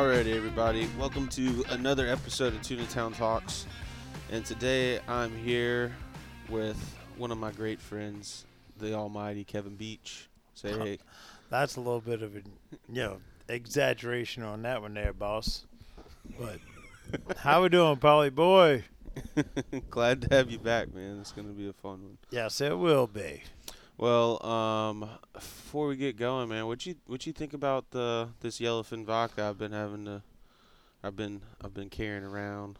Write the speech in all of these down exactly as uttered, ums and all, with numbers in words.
Alrighty, everybody. Welcome to another episode of Tune Town Talks. And today I'm here with one of my great friends, the almighty Kevin Beach. Say hey. That's a little bit of a, you know, exaggeration on that one there, boss. But how we doing, Polly boy? Glad to have you back, man. It's going to be a fun one. Yes, it will be. Well, um, before we get going, man, what you what you think about the this yellowfin vodka I've been having to, I've been I've been carrying around?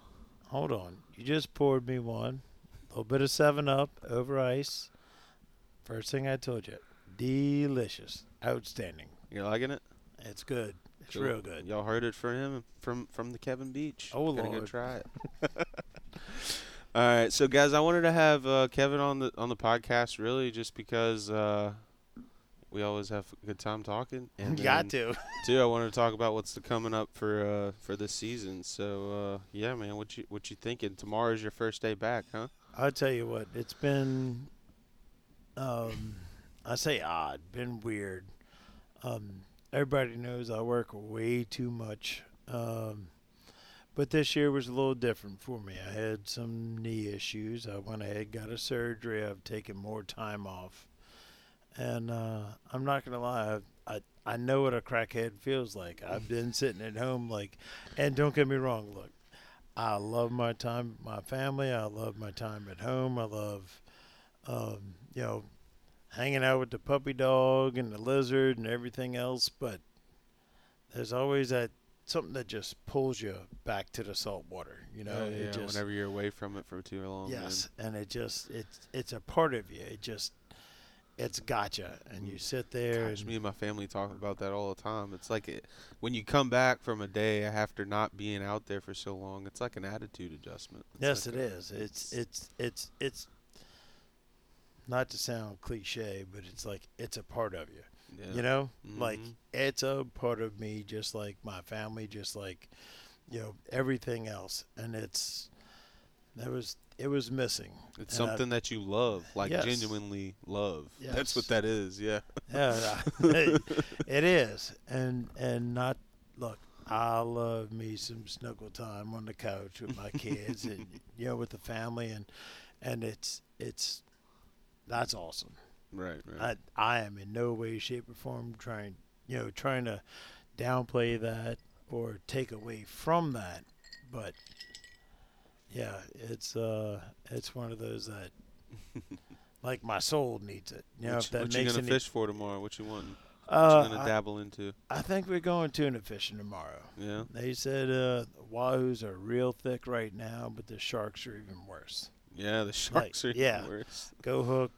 Hold on, you just poured me one, a little bit of Seven Up over ice. First thing I told you, delicious, outstanding. You're liking it? It's good. It's cool. Real good. Y'all heard it from him from from the Kevin Beach. Oh, Lord, gonna go try it. All right, so guys, I wanted to have uh, Kevin on the on the podcast, really, just because uh, we always have a good time talking. And got to. Too, I wanted to talk about what's coming up for uh, for this season. So uh, yeah, man, what you what you thinking? Tomorrow's your first day back, huh? I'll tell you what, it's been, um, I say odd, been weird. Um, everybody knows I work way too much. Um, But this year was a little different for me. I had some knee issues. I went ahead, got a surgery. I've taken more time off. And uh, I'm not going to lie, I, I I know what a crackhead feels like. I've been sitting at home like, and don't get me wrong, look, I love my time with my family. I love my time at home. I love, um, you know, hanging out with the puppy dog and the lizard and everything else. But there's always that something that just pulls you back to the salt water, you know. Yeah, yeah. It just, whenever you're away from it for too long. Yes, man. And it just it's it's a part of you. It just it's gotcha, and you sit there. Gosh, and me and my family talk about that all the time. It's like it, when you come back from a day after not being out there for so long, it's like an attitude adjustment. It's yes, like it a, is. It's it's it's it's not to sound cliche, but it's like it's a part of you. Yeah. You know, mm-hmm. like it's a part of me, just like my family, just like, you know, everything else. And it's, that was, it was missing. It's and something I, that you love, like yes. genuinely love. Yes. That's what that is. Yeah. Yeah, it, it is. And, and not, look, I love me some snuggle time on the couch with my kids and, you know, with the family and, and it's, it's, that's awesome. Right, right. I, I am in no way, shape, or form trying, you know, trying to downplay that or take away from that. But yeah, it's uh, it's one of those that, like, my soul needs it. You know, what if that what makes you gonna any, fish for tomorrow? What you wanting? What uh, you gonna I, dabble into? I think we're going tuna fishing tomorrow. Yeah. They said uh, wahoos are real thick right now, but the sharks are even worse. Yeah, the sharks like, are yeah, even worse. Go hook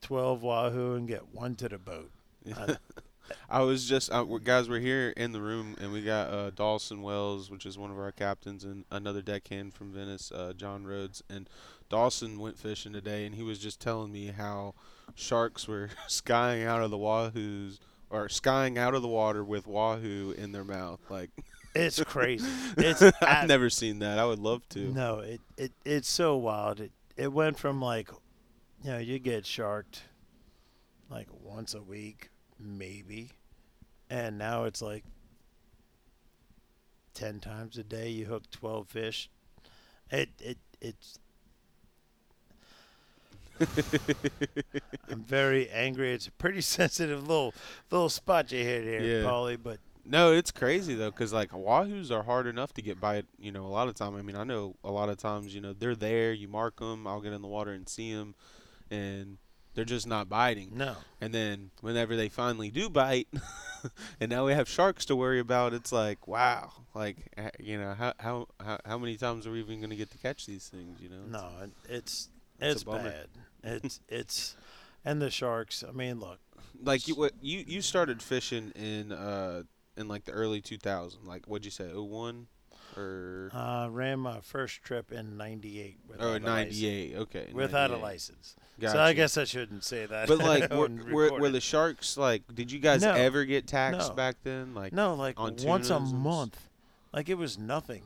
twelve wahoo and get one to the boat. Yeah. I was just uh, we're, guys we're here in the room and we got uh, Dawson Wells, which is one of our captains, and another deckhand from Venice, uh, John Rhodes. And Dawson went fishing today, and he was just telling me how sharks were skying out of the wahoos or skying out of the water with wahoo in their mouth. Like, it's crazy. It's I've ab- never seen that. I would love to. No, it, it it's so wild. It it went from like, you know, you get sharked like once a week, maybe. And now it's like ten times a day you hook twelve fish. It it it's I'm very angry. It's a pretty sensitive little little spot you hit here, yeah. Polly, but no, it's crazy, though, because, like, wahoos are hard enough to get by, you know, a lot of time. I mean, I know a lot of times, you know, they're there. You mark them. I'll get in the water and see them. And they're just not biting. No. And then whenever they finally do bite, and now we have sharks to worry about, it's like, wow. Like, you know, how how how, how many times are we even going to get to catch these things, you know? No, it's it's, it's bad. It's it's and the sharks, I mean, look. Like, you what, you, you started fishing in uh, – in like the early two thousand, like what'd you say, oh one or? I uh, ran my first trip in ninety-eight. Oh, in ninety-eight, okay. Without ninety-eight. A license. Gotcha. So I guess I shouldn't say that. But like, were, were, were the sharks like? Did you guys no. ever get taxed no. back then? Like no, like on once a month. Like it was nothing.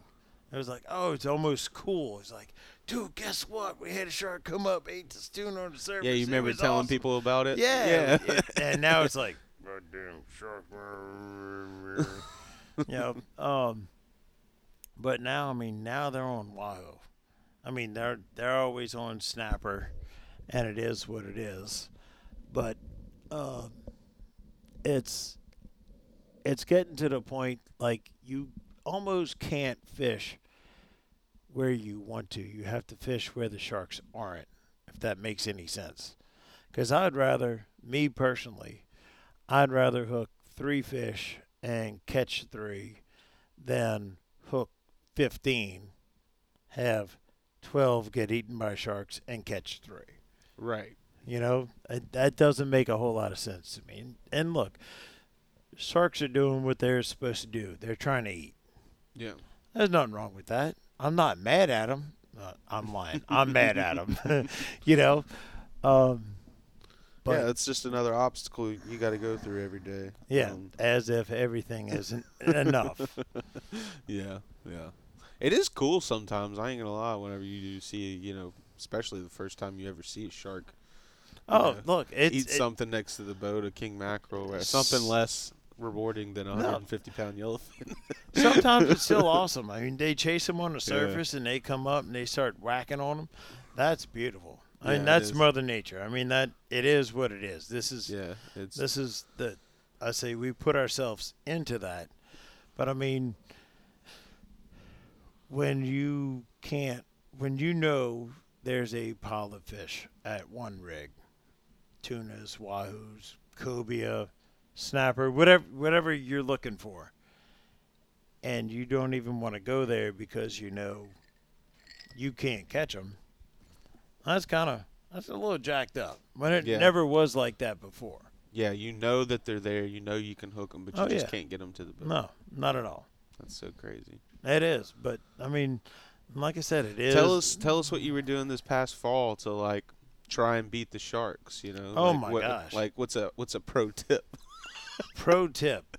It was like, oh, it's almost cool. It's like, dude, guess what? We had a shark come up, ate this tuna on the surface. Yeah, you remember telling awesome. people about it? Yeah. yeah. It, and now it's like. Goddamn shark. you know, um, but now, I mean, now they're on Wahoo. I mean, they're they're always on snapper, and it is what it is. But uh, it's it's getting to the point like you almost can't fish where you want to. You have to fish where the sharks aren't, if that makes any sense. Because I'd rather, me personally, I'd rather hook three fish and catch three than hook fifteen, have twelve get eaten by sharks, and catch three. Right. You know, that doesn't make a whole lot of sense to me. And look, sharks are doing what they're supposed to do. They're trying to eat. Yeah. There's nothing wrong with that. I'm not mad at them. Uh, I'm lying. I'm mad at them. You know? Um, but, yeah, it's just another obstacle you got to go through every day. Yeah, um, as if everything isn't enough. Yeah, yeah. It is cool sometimes. I ain't going to lie. Whenever you do see, you know, especially the first time you ever see a shark. Oh, know, look. It's, eat it, something next to the boat, a king mackerel, or something less rewarding than a one hundred fifty pound no. yellowfin. Sometimes it's still awesome. I mean, they chase them on the surface, yeah. and they come up and they start whacking on them. That's beautiful. Yeah, I mean, that's Mother Nature. I mean, that it is what it is. This is yeah, it's, this is the I say we put ourselves into that. But I mean, when you can't, when you know there's a pile of fish at one rig, tunas, wahoos, cobia, snapper, whatever whatever you're looking for, and you don't even want to go there because you know you can't catch them, that's kind of that's a little jacked up. When it yeah. never was like that before. Yeah, you know that they're there. You know you can hook them, but you oh, just yeah. can't get them to the boat. No, not at all. That's so crazy. It is, but I mean, like I said, it is. Tell us, tell us what you were doing this past fall to like try and beat the sharks. You know. Oh like my what, gosh! Like what's a what's a pro tip? Pro tip,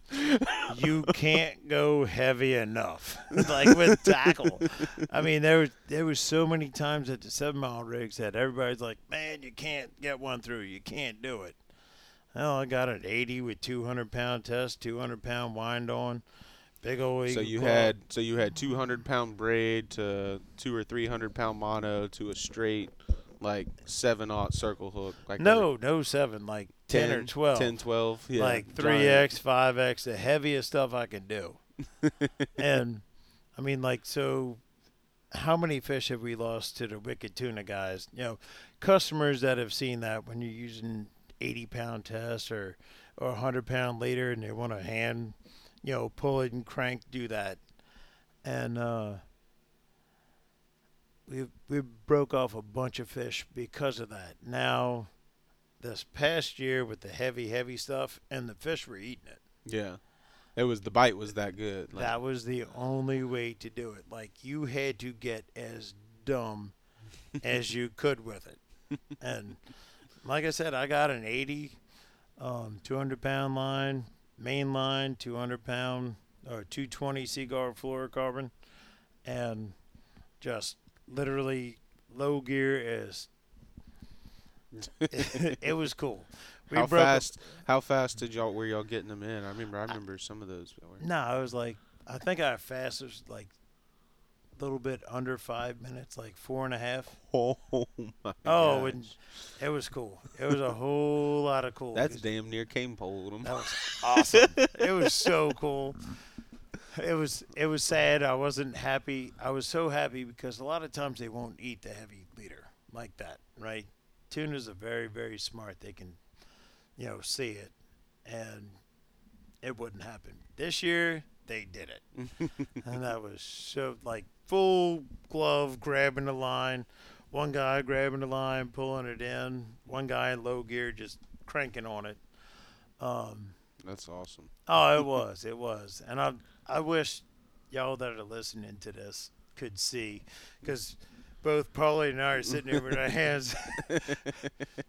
you can't go heavy enough, like with tackle. I mean, there was, there was so many times at the seven-mile rigs that everybody's like, man, you can't get one through. You can't do it. Well, I got an eighty with two hundred pound test, two hundred pound wind on, big old eagle. So you club. had so you had two hundred pound braid to two or three hundred pound mono to a straight, like, seven-aught circle hook. Like no, no seven, like. ten or twelve. ten, twelve. Yeah, like three X, five X, the heaviest stuff I can do. And, I mean, like, so how many fish have we lost to the Wicked Tuna guys? You know, customers that have seen that when you're using eighty pound tests or, or one hundred pound leader and they want to hand, you know, pull it and crank, do that. And uh, we we broke off a bunch of fish because of that. Now, this past year with the heavy, heavy stuff, and the fish were eating it. Yeah. It was, the bite was that good. Like, that was the only way to do it. Like, you had to get as dumb as you could with it. And like I said, I got an eighty, um, two hundred pound line, main line, two hundred pound, or two twenty Seaguar fluorocarbon, and just literally low gear as it was cool. We how fast? Up. How fast did y'all? Were y'all getting them in? I remember. I remember I, some of those. No, I was like, I think I fast was like a little bit under five minutes, like four and a half. Oh my! Oh, and it was cool. It was a whole lot of cool. That's damn near cane poled them. That was awesome. It was so cool. It was. It was sad. I wasn't happy. I was so happy because a lot of times they won't eat the heavy leader like that, right? Tunas are very, very smart. They can, you know, see it, and it wouldn't happen. This year, they did it, and that was so, like, full glove grabbing the line. One guy grabbing the line, pulling it in. One guy in low gear just cranking on it. Um, That's awesome. Oh, it was. It was. And I, I wish y'all that are listening to this could see, because – both Paulie and I are sitting there with our hands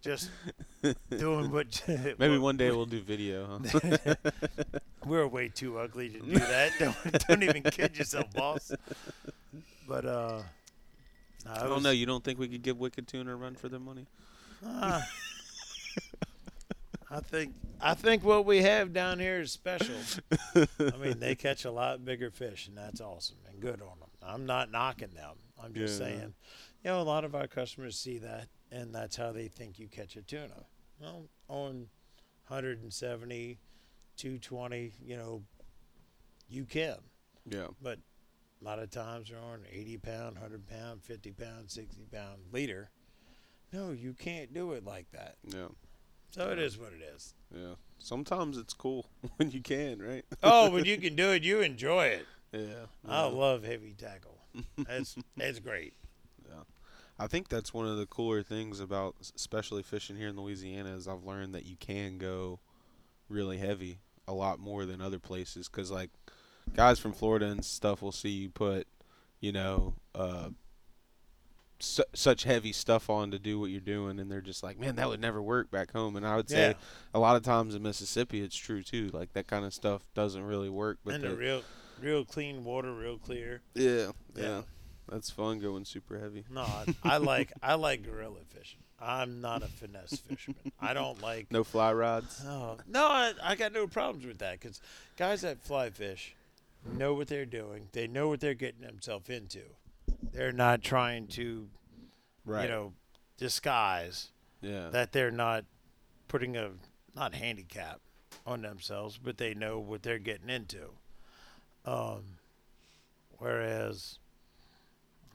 just doing what... Maybe what, one day we'll do video, huh? We're way too ugly to do that. Don't, don't even kid yourself, boss. But, uh... I, I don't was, know. You don't think we could give Wicked Tuna a run for their money? Uh, I think I think what we have down here is special. I mean, they catch a lot bigger fish, and that's awesome and good on them. I'm not knocking them. I'm just yeah. saying, you know, a lot of our customers see that, and that's how they think you catch a tuna. Well, on one seventy, two twenty, you know, you can. Yeah. But a lot of times they're on eighty pound, one hundred pound, fifty pound, sixty pound leader. No, you can't do it like that. Yeah. So yeah. it is what it is. Yeah. Sometimes it's cool when you can, right? Oh, when you can do it, you enjoy it. Yeah. yeah. I love heavy tackle. That's that's great. Yeah. I think that's one of the cooler things about especially fishing here in Louisiana is I've learned that you can go really heavy a lot more than other places because, like, guys from Florida and stuff will see you put, you know, uh, su- such heavy stuff on to do what you're doing, and they're just like, man, that would never work back home. And I would say yeah. a lot of times in Mississippi it's true, too. Like, that kind of stuff doesn't really work. But and the real, real clean water, real clear. Yeah, yeah. yeah. That's fun going super heavy. No, I, I like I like gorilla fishing. I'm not a finesse fisherman. I don't like no fly rods. Oh, no, I, I got no problems with that because guys that fly fish know what they're doing. They know what they're getting themselves into. They're not trying to, right. you know, disguise yeah. that they're not putting a not handicap on themselves, but they know what they're getting into. Um, whereas.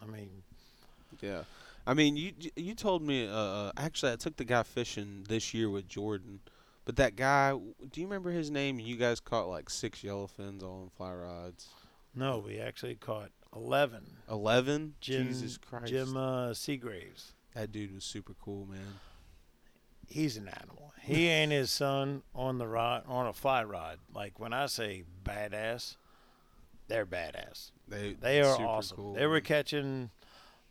I mean, yeah, I mean, you you told me uh, actually I took the guy fishing this year with Jordan, but that guy, do you remember his name? You guys caught like six yellowfins all on fly rods. No, we actually caught eleven. Eleven? Jim, Jesus Christ! Jim uh, Seagraves. That dude was super cool, man. He's an animal. He and his son on the rod on a fly rod. Like when I say badass, they're badass. They they are awesome. Cool, they man. Were catching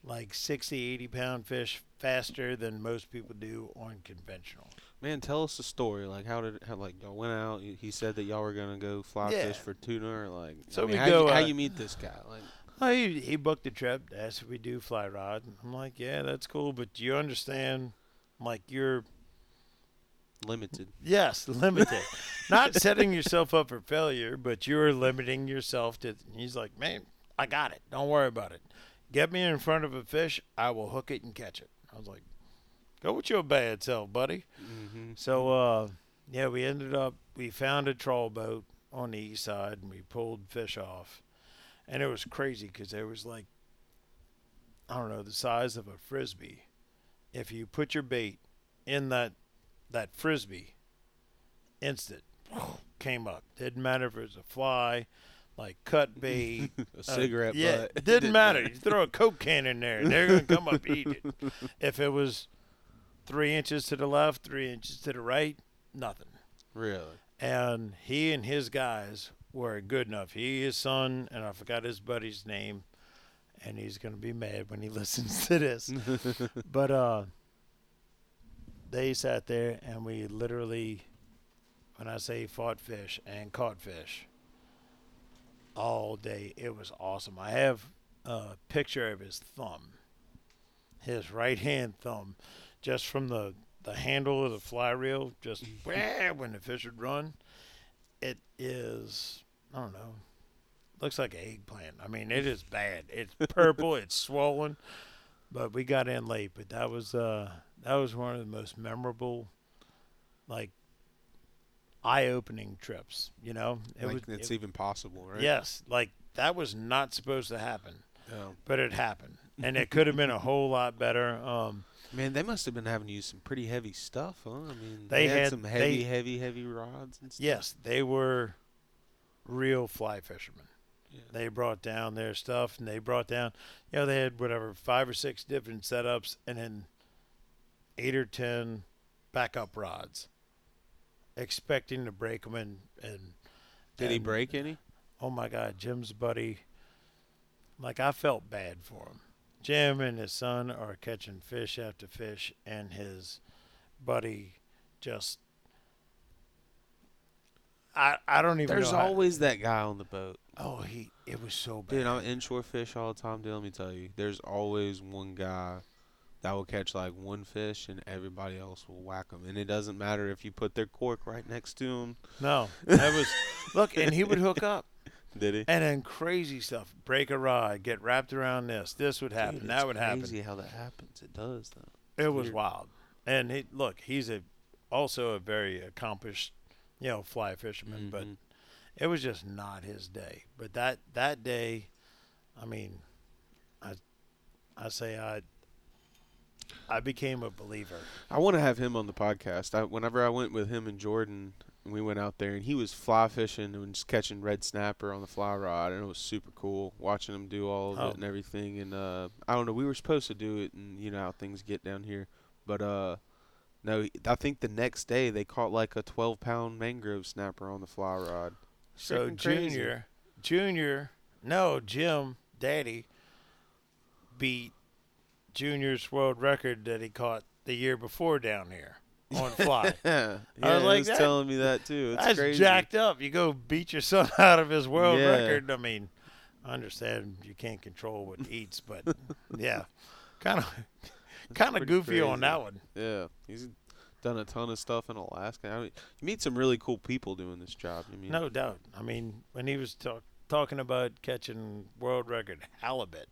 like sixty, eighty pound fish faster than most people do on conventional. Man, tell us the story. Like how did how like y'all went out? He said that y'all were gonna go fly yeah. fish for tuna. Or like so I mean, we how go. You, uh, how you meet this guy? Like oh, he he booked the trip. That's what we do, fly rod. I'm like, yeah, that's cool, but you understand, like you're limited. Yes, limited. Not setting yourself up for failure, but you're limiting yourself to. He's like, man, I got it. Don't worry about it. Get me in front of a fish. I will hook it and catch it. I was like, go with your bad self, buddy. Mm-hmm. So, uh, yeah, we ended up, we found a trawl boat on the east side and we pulled fish off. And it was crazy because there was like, I don't know, the size of a Frisbee. If you put your bait in that, that Frisbee, instant, came up. Didn't matter if it was a fly, like cut bait. a uh, cigarette yeah, butt. Didn't, didn't matter. You throw a Coke can in there, and they're going to come up and eat it. If it was three inches to the left, three inches to the right, nothing. Really? And he and his guys were good enough. He, his son, and I forgot his buddy's name, and he's going to be mad when he listens to this. But, uh, they sat there, and we literally, when I say fought fish and caught fish all day, it was awesome. I have a picture of his thumb, his right-hand thumb, just from the, the handle of the fly reel, just when the fish would run. It is, I don't know, looks like an eggplant. I mean, it is bad. It's purple. It's swollen. But we got in late, but that was uh, that was one of the most memorable, like, eye-opening trips. You know, it like was, it's it, even possible, right? Yes, like that was not supposed to happen, oh. but it happened, and it could have been a whole lot better. Um, Man, they must have been having to use some pretty heavy stuff, huh? I mean, they, they had, had some heavy, they, heavy, heavy rods and stuff. Yes, they were real fly fishermen. Yeah. They brought down their stuff, and they brought down, you know, they had whatever, five or six different setups, and then eight or ten backup rods, expecting to break them. And, and did and, he break any? Oh my God, Jim's buddy. Like I felt bad for him. Jim and his son are catching fish after fish, and his buddy just. I, I don't even There's know. There's always that guy on the boat. Oh, he it was so bad. Dude, I'm inshore fish all the time, dude. Let me tell you. There's always one guy that will catch like one fish, and everybody else will whack them. And it doesn't matter if you put their cork right next to them. No, that was look, and he would hook up. Did he? And then crazy stuff, break a rod, get wrapped around this. This would happen. Dude, that would happen. It's crazy how that happens. It does though. It Weird. was wild. And he, look, he's a also a very accomplished, you know, fly fisherman, mm-hmm. but it was just not his day. But that that day, I mean, I I say I I became a believer. I want to have him on the podcast. I, whenever I went with him and Jordan, we went out there, and he was fly fishing and just catching red snapper on the fly rod, and it was super cool watching him do all of oh. it and everything. And uh, I don't know, we were supposed to do it, and you know how things get down here. But uh, no, I think the next day they caught like a twelve-pound mangrove snapper on the fly rod. So Junior, Junior, no, Jim, Daddy, beat Junior's world record that he caught the year before down here on fly. yeah, I was like, he was that, telling me that too. It's that's crazy. Jacked up. You go beat your son out of his world yeah. record. I mean, I understand you can't control what he eats, but yeah, kind of, kind of goofy crazy. on that one. Yeah, he's done a ton of stuff in Alaska. I mean, you meet some really cool people doing this job. I mean, no doubt. I mean, when he was talk, talking about catching world record halibut.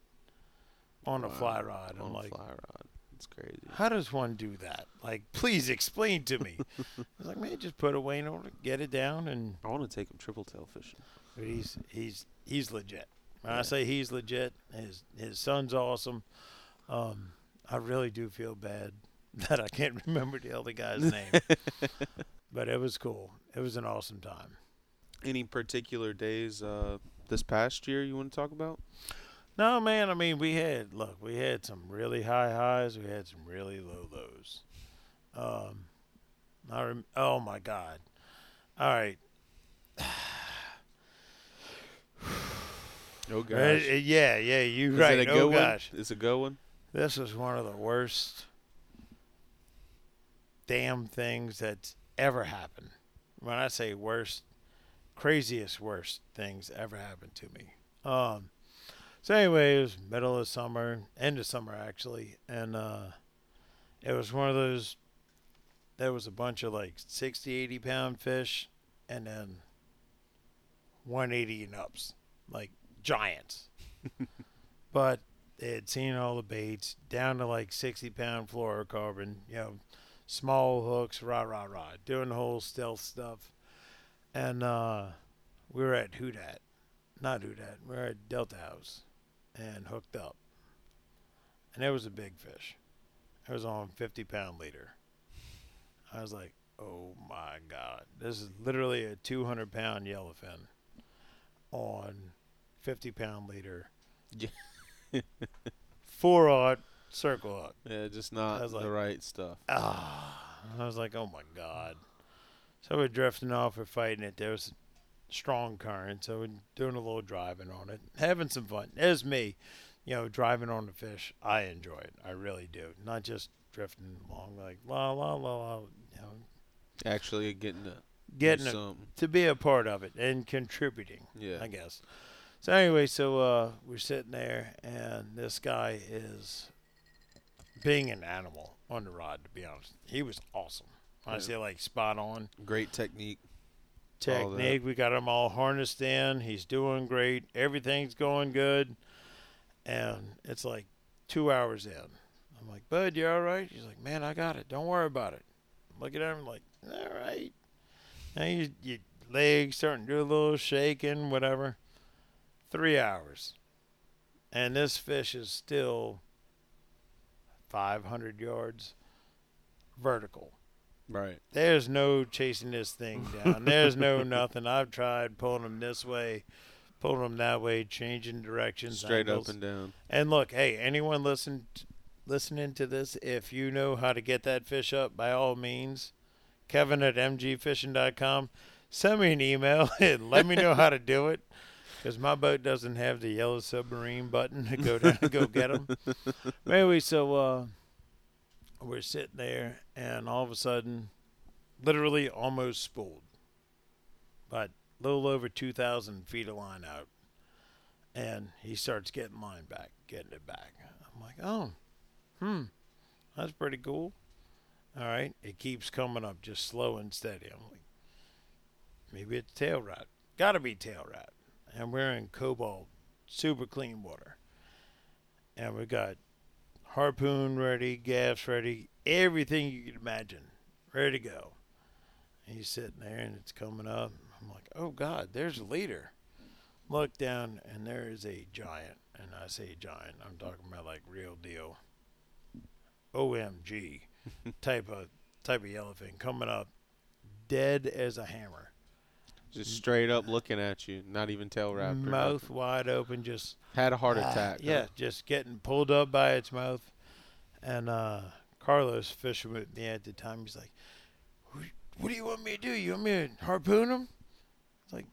On a fly rod. On I'm like, fly rod. It's crazy. How does one do that? Like, please explain to me. I was like, man, just put a wane on it, get it down, and I want to take him triple tail fishing. But he's he's he's legit. When yeah. I say he's legit, his his son's awesome. Um, I really do feel bad that I can't remember the other guy's name. But it was cool. It was an awesome time. Any particular days uh, this past year you want to talk about? No, man, I mean, we had, look, we had some really high highs. We had some really low lows. Um, I rem- oh, my God. All right. Oh, gosh. Uh, yeah, yeah, you're Is right. It a oh, good gosh. One? It's a good one? This was one of the worst damn things that's ever happened. When I say worst, craziest worst things ever happened to me. Um. So anyway, it was middle of summer, end of summer actually, and uh, it was one of those, there was a bunch of like sixty, eighty pound fish, and then one eighty and ups, like giants. But they had seen all the baits, down to like sixty pound fluorocarbon, you know, small hooks, rah, rah, rah, doing the whole stealth stuff. And uh, we were at Houdat, not Houdat, we were at Delta House. And hooked up. And there was a big fish. It was on fifty-pound leader. I was like, oh, my God. This is literally a two hundred-pound yellowfin on fifty-pound leader. Yeah. Four-aught circle hook. Yeah, just not the like, right stuff. Ah. I was like, oh, my God. So we're drifting off. We're fighting it. There was strong current, so we're doing a little driving on it, having some fun. As me, you know, driving on the fish, I enjoy it. I really do. Not just drifting along like la la la la. You know, actually getting to getting a, to be a part of it and contributing. Yeah, I guess. So anyway, so uh, we're sitting there, and this guy is being an animal on the rod. To be honest, he was awesome. Yeah. I say like spot on. Great technique. Technique, we got him all harnessed in. He's doing great. Everything's going good. And it's like two hours in. I'm like, bud, you all right? He's like, man, I got it. Don't worry about it. Look at him like, all right. Now you, your legs starting to do a little shaking, whatever. Three hours. And this fish is still five hundred yards vertical. Right. There's no chasing this thing down. There's no nothing. I've tried pulling them this way, pulling them that way, changing directions. Straight angles. Up and down. And look, hey, anyone listen, listening to this, if you know how to get that fish up, by all means, Kevin at m g fishing dot com, send me an email and let me know how to do it, because my boat doesn't have the yellow submarine button to go down and go get them. Anyway, so uh, we're sitting there, and all of a sudden, literally almost spooled, but a little over two thousand feet of line out, and he starts getting line back, getting it back. I'm like, oh, hmm, That's pretty cool. All right. It keeps coming up just slow and steady. I'm like, maybe it's tail rod. Got to be tail rod. And we're in cobalt, super clean water. And we got harpoon ready, gaffs ready, everything you could imagine ready to go. And he's sitting there and it's coming up. I'm like, oh God, there's a leader. Look down and there is a giant. And I say giant, I'm talking about like real deal, O M G type of type of yellowfin coming up, dead as a hammer. Just straight up looking at you, not even tail wrapped. Mouth wide open, just had a heart attack. Uh, yeah, huh? Just getting pulled up by its mouth. And uh, Carlos fishing with me at the time, he's like, "What do you want me to do? You want me to harpoon him?" It's like,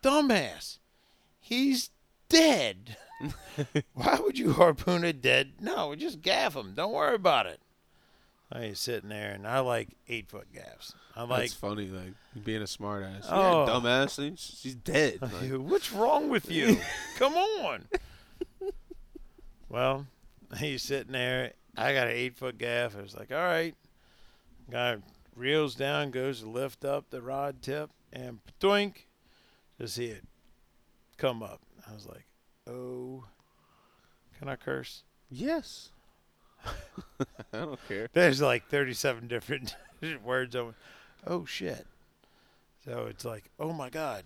dumbass, he's dead. Why would you harpoon a dead? No, just gaff him. Don't worry about it. I ain't sitting there, and I like eight foot gaffs. I like. That's funny, like being a smart ass. Oh, yeah, dumbass, she's dead. Like. What's wrong with you? Come on. Well, he's sitting there. I got an eight foot gaff. I was like, all right. Guy reels down, goes to lift up the rod tip, and doink, to see it come up. I was like, oh, can I curse? Yes. I don't care. There's like thirty-seven different words. Over. Oh, shit. So it's like, oh, my God.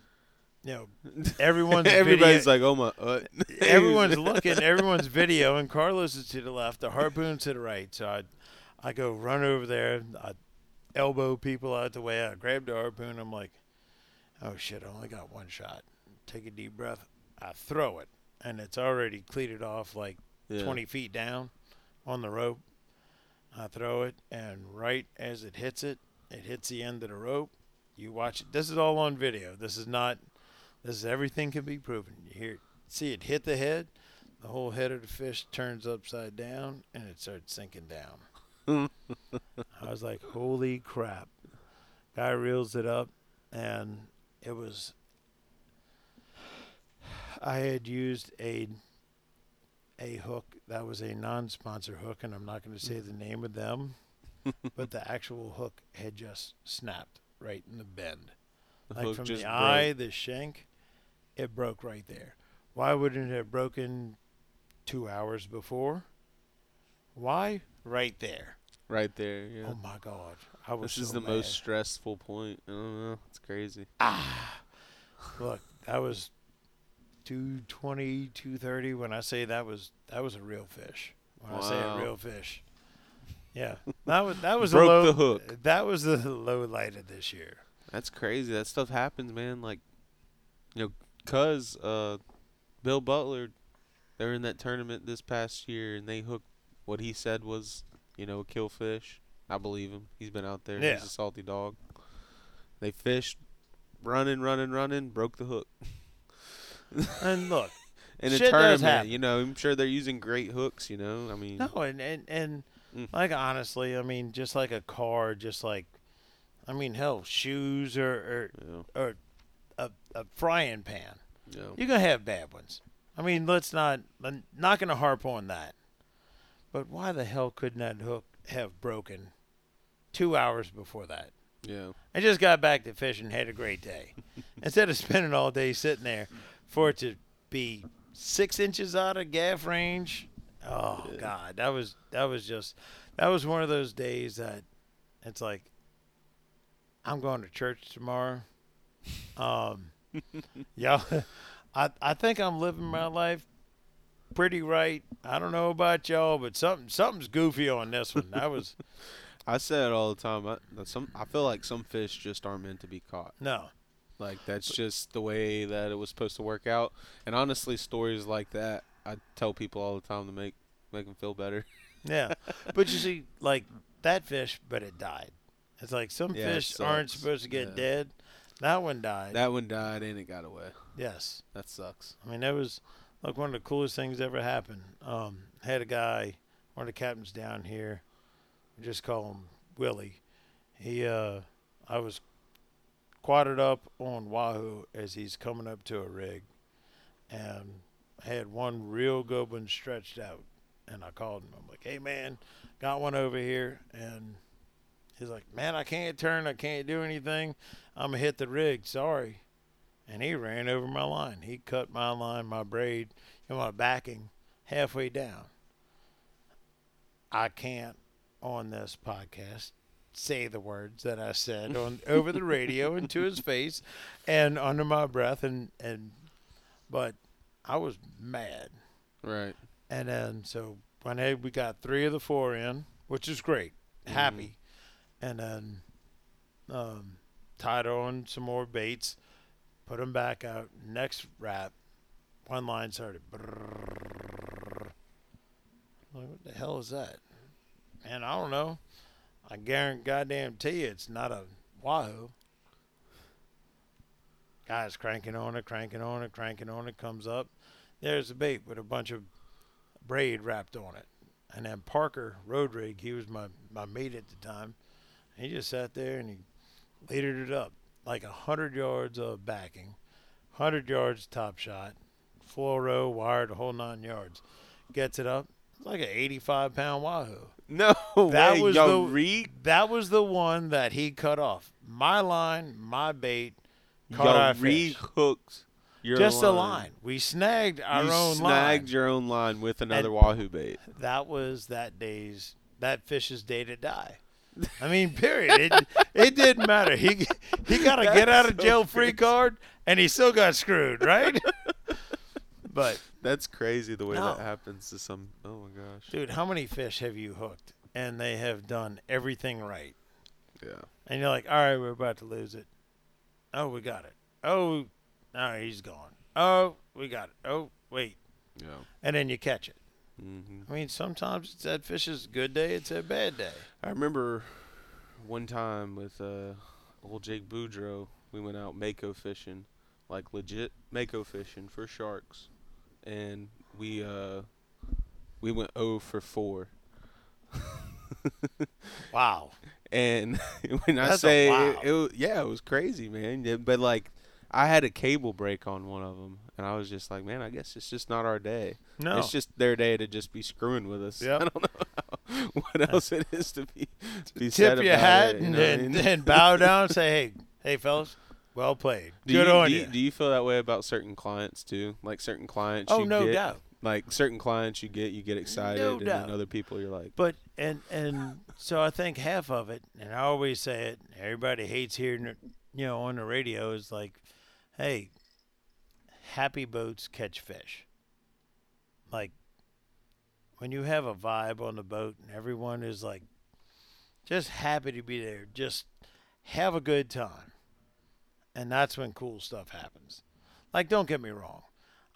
You know, everyone's Everybody's video, like, oh, my. Uh. Everyone's looking. Everyone's video. And Carlos is to the left. The harpoon's to the right. So I I go run over there. I elbow people out the way. I grab the harpoon. I'm like, oh, shit. I only got one shot. Take a deep breath. I throw it. And it's already cleated off like yeah. twenty feet down on the rope. I throw it, and right as it hits it, it hits the end of the rope. You watch it. This is all on video. This is not, this is everything can be proven. You hear, see it hit the head, the whole head of the fish turns upside down, and it starts sinking down. I was like, holy crap. Guy reels it up, and it was, I had used a a hook that was a non-sponsor hook, and I'm not going to say the name of them, but the actual hook had just snapped right in the bend. The like from the broke. Eye, the shank, it broke right there. Why wouldn't it have broken two hours before? Why? Right there. Right there, yeah. Oh, my God. I was This is so the mad. Most stressful point. I don't know. It's crazy. Ah! Look, that was two twenty, two thirty. When I say that was that was a real fish. When wow. I say a real fish, yeah, that was that was broke a low, the hook. That was the low light of this year. That's crazy. That stuff happens, man. Like, you know, cause uh, Bill Butler, they were in that tournament this past year, and they hooked what he said was, you know, a killfish. I believe him. He's been out there. Yeah. He's a salty dog. They fished, running, running, running, broke the hook. And look, in a tournament, you know, I'm sure they're using great hooks, you know, I mean. No, and, and, and mm. like, honestly, I mean, just like a car, just like, I mean, hell, shoes or or, yeah. or a, a frying pan. Yeah. You're going to have bad ones. I mean, let's not, I'm not going to harp on that. But why the hell couldn't that hook have broken two hours before that? Yeah. I just got back to fishing, had a great day. Instead of spending all day sitting there. For it to be six inches out of gaff range, oh yeah. God, that was that was just that was one of those days that it's like I'm going to church tomorrow. Um, yeah, I I think I'm living my life pretty right. I don't know about y'all, but something something's goofy on this one. That was I say it all the time. I, some I feel like some fish just aren't meant to be caught. No. Like, that's just the way that it was supposed to work out. And honestly, stories like that, I tell people all the time to make, make them feel better. Yeah. But you see, like, that fish, but it died. It's like some yeah, fish aren't supposed to get yeah. dead. That one died. That one died, and it got away. Yes. That sucks. I mean, that was, like, one of the coolest things ever happened. Um, had a guy, one of the captains down here, we just call him Willie. He, uh, I was quadded up on Wahoo as he's coming up to a rig, and had one real good one stretched out, and I called him. I'm like, hey, man, got one over here. And he's like, man, I can't turn. I can't do anything. I'm going to hit the rig. Sorry. And he ran over my line. He cut my line, my braid, and my backing halfway down. I can't on this podcast say the words that I said on over the radio and to his face and under my breath. And, and but I was mad. Right. And then so when we got three of the four in, which is great, happy. Mm. And then um, tied on some more baits, put them back out. Next wrap, one line started. Like, what the hell is that? Man, I don't know. I guarantee, goddamn tea, it's not a wahoo. Guy's cranking on it, cranking on it, cranking on it, comes up. There's a bait with a bunch of braid wrapped on it. And then Parker Rodriguez, he was my, my mate at the time. He just sat there and he leadered it up. Like one hundred yards of backing, one hundred yards top shot, floor row, wired, the whole nine yards. Gets it up. Like an eighty-five pound wahoo. No that way, was yo, the Reed? That was the one that he cut off. My line, my bait, caught yo, our fish. Hooks your just line. a line. We snagged our you own snagged line. Snagged your own line with another and wahoo bait. That was that day's that fish's day to die. I mean, period. It it didn't matter. He he got a get out of so jail free card, and he still got screwed, right? But that's crazy the way no. that happens to some. Oh my gosh, dude! How many fish have you hooked, and they have done everything right? Yeah. And you're like, all right, we're about to lose it. Oh, we got it. Oh, all right, he's gone. Oh, we got it. Oh, wait. Yeah. And then you catch it. Mm-hmm. I mean, sometimes it's that fish's good day. It's a bad day. I remember one time with uh, old Jake Boudreaux, we went out mako fishing, like legit mako fishing for sharks. And we uh we went oh for four. Wow. And when That's I say wow. it, it, yeah, it was crazy, man. Yeah, but like I had a cable break on one of them, and I was just like, man, I guess it's just not our day. No, it's just their day to just be screwing with us. Yep. I don't know how, what else it is to be. To be Tip your hat it, and, you know? and, and bow down and say, hey, hey, fellas. Well played. Do Good you, on do you. Do you feel that way about certain clients, too? Like, certain clients oh, you no get. Doubt. Like, certain clients you get, you get excited. No and doubt. Then other people you're like. But, and, and so I think half of it, and I always say it, everybody hates hearing it, you know, on the radio, is like, hey, happy boats catch fish. Like, when you have a vibe on the boat and everyone is, like, just happy to be there, just have a good time. And that's when cool stuff happens. Like, don't get me wrong.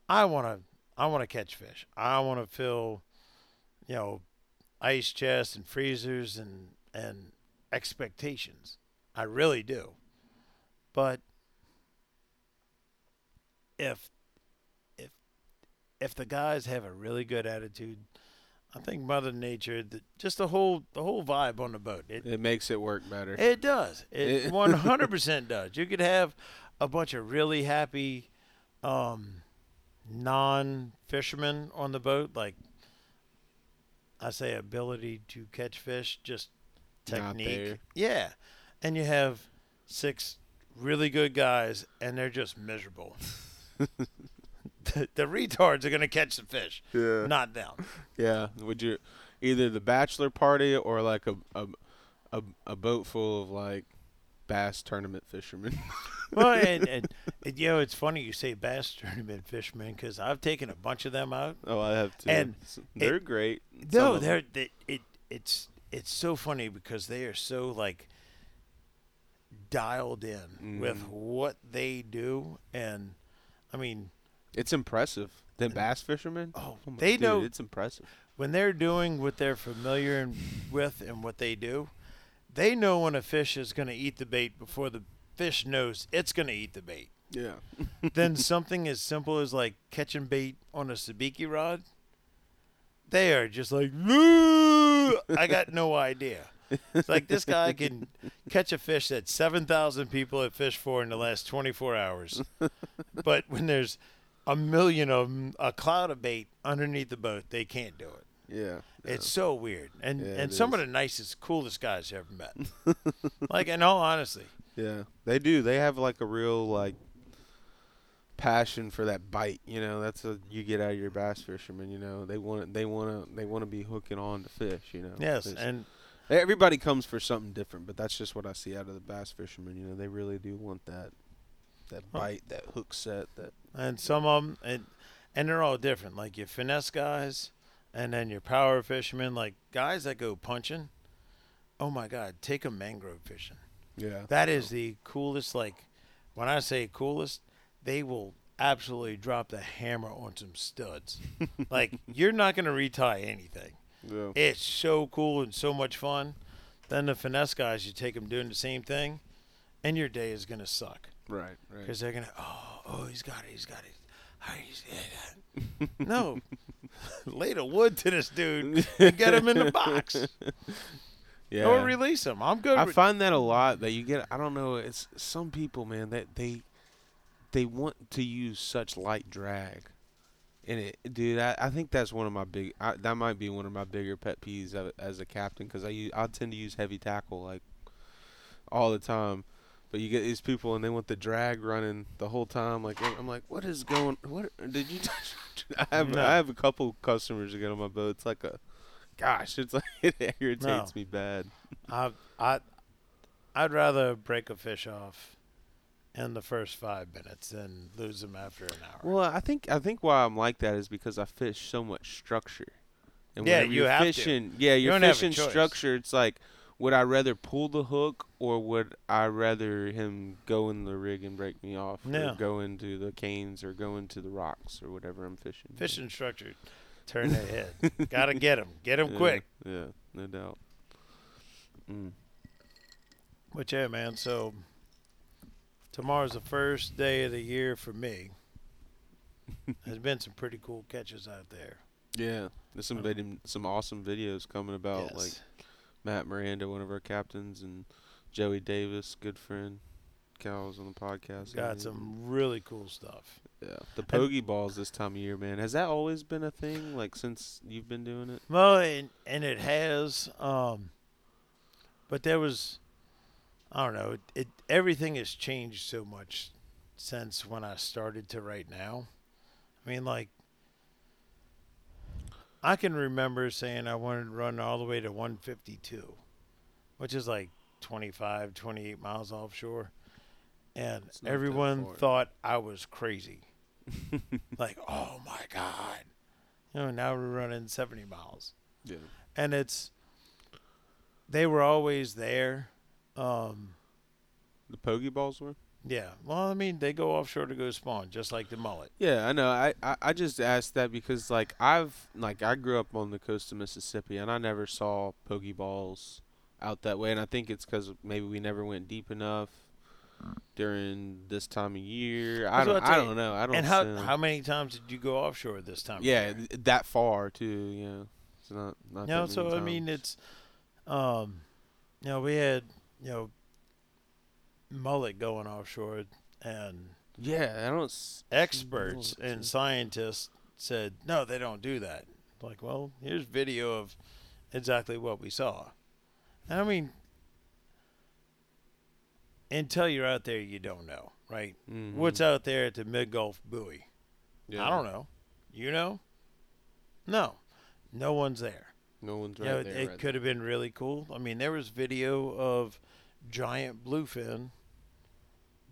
I want to I want to catch fish. I want to fill, you know, ice chests and freezers and, and expectations. I really do. But if if if the guys have a really good attitude, I think Mother Nature, the, just the whole the whole vibe on the boat. It, it makes it work better. It does. It one hundred percent does. You could have a bunch of really happy um, non-fishermen on the boat. Like, I say ability to catch fish, just technique. Yeah. And you have six really good guys, and they're just miserable. The, the retards are going to catch the fish, yeah. not them. Yeah. Would you either the bachelor party or like a a, a, a boat full of like bass tournament fishermen? Well, and, and, and you know, it's funny you say bass tournament fishermen because I've taken a bunch of them out. Oh, I have too. And they're it, great. No, they're they, it. It's it's so funny because they are so like dialed in mm. with what they do, and I mean. It's impressive. The bass fishermen? Oh, they dude, know. It's impressive. When they're doing what they're familiar and with and what they do, they know when a fish is going to eat the bait before the fish knows it's going to eat the bait. Yeah. Then something as simple as, like, catching bait on a sabiki rod, they are just like, no, I got no idea. It's like this guy can catch a fish that seven thousand people have fished for in the last twenty-four hours. But when there's... a million of them, a cloud of bait underneath the boat. They can't do it. Yeah, yeah. It's so weird. And yeah, and some is. of the nicest, coolest guys I've ever met. Like, in all honesty. Yeah, they do. They have, like, a real, like, passion for that bite. You know, that's what you get out of your bass fishermen, you know. They want they want to they want to be hooking on to fish, you know. Yes, it's, and everybody comes for something different, but that's just what I see out of the bass fishermen, you know. They really do want that that huh. bite, that hook set, that. And some of them and, and they're all different. Like your finesse guys and then your power fishermen, like guys that go punching. Oh my God, take them mangrove fishing. Yeah. That is the coolest. Like when I say coolest, they will absolutely drop the hammer on some studs. Like you're not going to retie anything. Yeah. It's so cool and so much fun. Then the finesse guys, you take them doing the same thing and your day is going to suck. Right. Right. Cause they're going to, Oh, Oh, he's got it. He's got it. No, lay the wood to this dude and get him in the box. Yeah, or release him. I'm good. I re- find that a lot that you get. I don't know. It's some people, man, that they they want to use such light drag, and it, dude. I, I think that's one of my big. I, that might be one of my bigger pet peeves of, as a captain, because I use, I tend to use heavy tackle like all the time. But you get these people, and they want the drag running the whole time. Like I'm like, what is going? What did you? I have no. I have a couple customers that get on my boat. It's like a, gosh, it's like it irritates no. me bad. I I I'd rather break a fish off in the first five minutes than lose them after an hour. Well, I think I think why I'm like that is because I fish so much structure. And yeah, you you're have fishing, to. Yeah, you're you fishing structure. It's like. Would I rather pull the hook or would I rather him go in the rig and break me off no. or go into the canes or go into the rocks or whatever I'm fishing? Fishing structure. Turn the head. Got to get him. Get him yeah, quick. Yeah, no doubt. Mm. But, yeah, man, so tomorrow's the first day of the year for me. There's been some pretty cool catches out there. Yeah. There's some, um, vid- some awesome videos coming about, yes. like – Matt Miranda, one of our captains, and Joey Davis, good friend. Cal's on the podcast. Got some really cool stuff. Yeah. The pogey and, balls this time of year, man. Has that always been a thing, like, since you've been doing it? Well, and, and it has. Um, but there was, I don't know, it, it everything has changed so much since when I started to right now. I mean, like, I can remember saying I wanted to run all the way to one fifty-two, which is like twenty-five, twenty-eight miles offshore. And everyone thought I was crazy. Like, oh, my God. You know, now we're running seventy miles. Yeah. And it's – they were always there. Um, the pogey balls were? Yeah. Well, I mean, they go offshore to go spawn, just like the mullet. Yeah, I know. I, I, I just asked that because, like, I've, like, I grew up on the coast of Mississippi, and I never saw pogey balls out that way. And I think it's because maybe we never went deep enough during this time of year. I don't, I don't know. I don't. And how sense. how many times did you go offshore this time? Yeah, of year? that far too. Yeah, it's not. not no, so times. I mean, it's, um, you know, we had, you know. mullet going offshore, and yeah, I don't. Experts and scientists said no, they don't do that. Like, well, here's video of exactly what we saw. And I mean, until you're out there, you don't know, right? Mm-hmm. What's out there at the Mid Gulf buoy? Yeah. I don't know. You know? No, no one's there. No one's right you know, there. It right could there. have been really cool. I mean, there was video of giant bluefin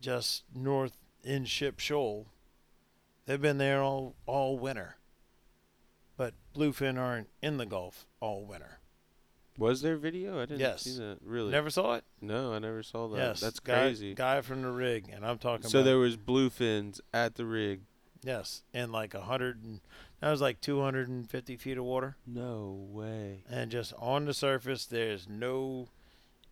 just north in Ship Shoal. They've been there all, all winter. But bluefin aren't in the Gulf all winter. Was there video? I didn't yes. see that. Really? Never saw it? No, I never saw that. Yes. That's crazy. Guy, guy from the rig, and I'm talking so about... So there was bluefins at the rig? Yes, in like a hundred... and that was like two hundred fifty feet of water. No way. And just on the surface, there's no...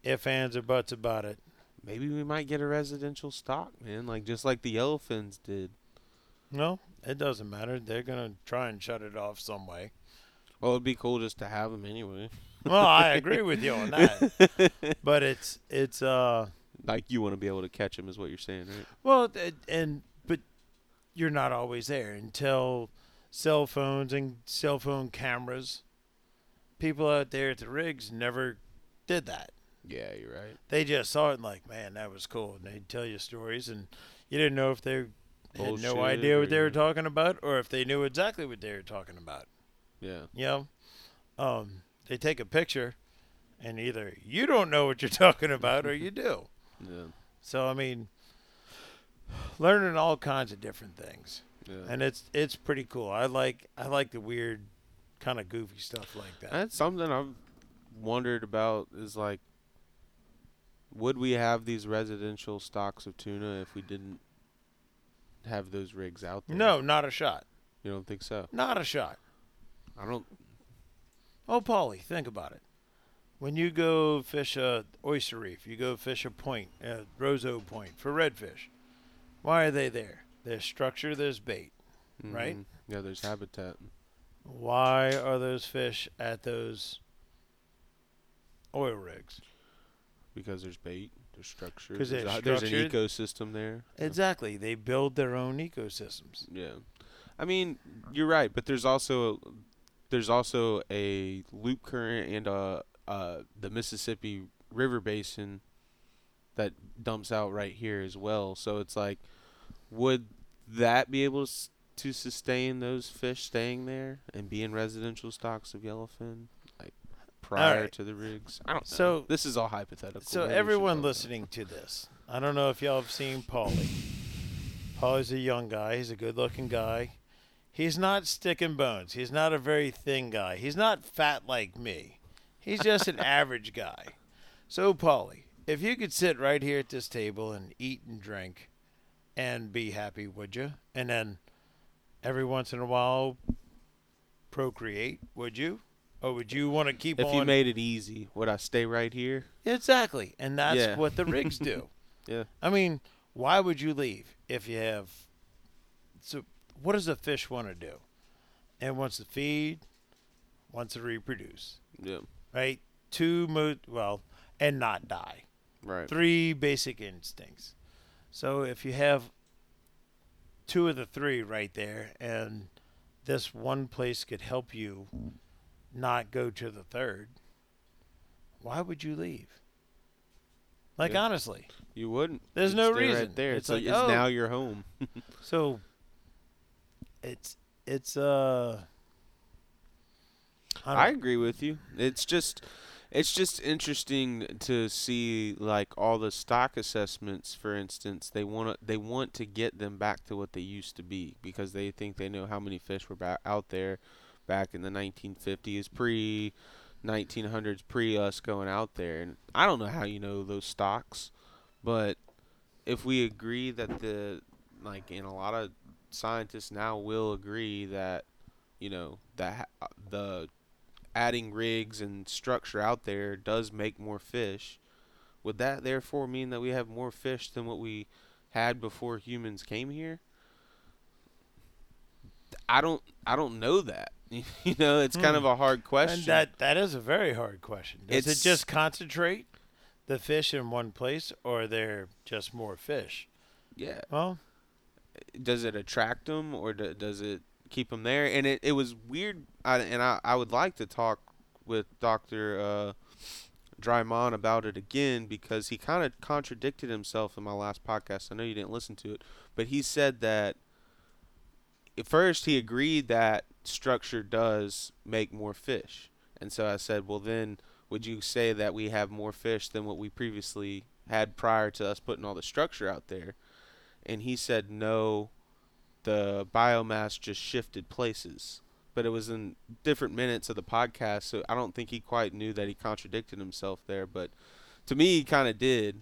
if ands or buts about it. Maybe we might get a residential stock, man, like just like the yellowfins did. No, it doesn't matter. They're going to try and shut it off some way. Well, it would be cool just to have them anyway. Well, I agree with you on that. But it's – it's uh, like you want to be able to catch them is what you're saying, right? Well, it, and but you're not always there until cell phones and cell phone cameras people out there at the rigs never did that. Yeah, you're right. They just saw it and like, man, that was cool. And they'd tell you stories, and you didn't know if they Bullshit had no idea what they were talking about or if they knew exactly what they were talking about. Yeah. You know? Um, they take a picture, and either you don't know what you're talking about or you do. Yeah. So, I mean, learning all kinds of different things. Yeah. And it's it's pretty cool. I like I like the weird kind of goofy stuff like that. That's something I've wondered about is, like, would we have these residential stocks of tuna if we didn't have those rigs out there? No, not a shot. You don't think so? Not a shot. I don't. Oh, Paulie, think about it. When you go fish a oyster reef, you go fish a point, a Roseau point for redfish. Why are they there? There's structure, there's bait, mm-hmm. right? Yeah, there's habitat. Why are those fish at those oil rigs? Because there's bait, there's structure. There's, there's, structure. There's an ecosystem there. Exactly. Yeah. They build their own ecosystems. Yeah. I mean, you're right, but there's also a, there's also a loop current and a, uh, the Mississippi River Basin that dumps out right here as well. So it's like, would that be able to, to sustain those fish staying there and be in residential stocks of yellowfin? Prior right. to the rigs. I don't so, know. This is all hypothetical. So Maybe everyone listening to this, I don't know if y'all have seen Paulie. Paulie's a young guy. He's a good-looking guy. He's not stick and bones. He's not a very thin guy. He's not fat like me. He's just an average guy. So, Paulie, if you could sit right here at this table and eat and drink and be happy, would you? And then every once in a while procreate, would you? Or would you want to keep if on? If you made it easy, would I stay right here? Exactly. And that's yeah. what the rigs do. Yeah. I mean, why would you leave if you have... So what does a fish want to do? It wants to feed, wants to reproduce. Yeah. Right? Two, mo- well, and not die. Right. Three basic instincts. So if you have two of the three right there, and this one place could help you... not go to the third, why would you leave? Like, yeah. honestly. You wouldn't. There's You'd no reason. Right there. It's, it's, like, it's oh. now your home. So, it's, it's, uh... I, I agree with you. It's just, it's just interesting to see, like, all the stock assessments, for instance, they want to, they want to get them back to what they used to be because they think they know how many fish were ba- out there back in the nineteen fifties, pre nineteen hundreds, pre us going out there. And I don't know how you know those stocks, but if we agree that the, like, and a lot of scientists now will agree that, you know, that the adding rigs and structure out there does make more fish, would that therefore mean that we have more fish than what we had before humans came here? I don't, I don't know that. You know, it's hmm. kind of a hard question. And that that is a very hard question. Does it's, it just concentrate the fish in one place, or they're just more fish? Yeah. Well, does it attract them, or do, does it keep them there? And it, it was weird. I, and I, I would like to talk with Doctor Uh, Drymon about it again because he kind of contradicted himself in my last podcast. I know you didn't listen to it, but he said that. At first, he agreed that structure does make more fish. And so I said, well, then would you say that we have more fish than what we previously had prior to us putting all the structure out there? And he said, no, the biomass just shifted places. But it was in different minutes of the podcast, so I don't think he quite knew that he contradicted himself there. But to me, he kind of did.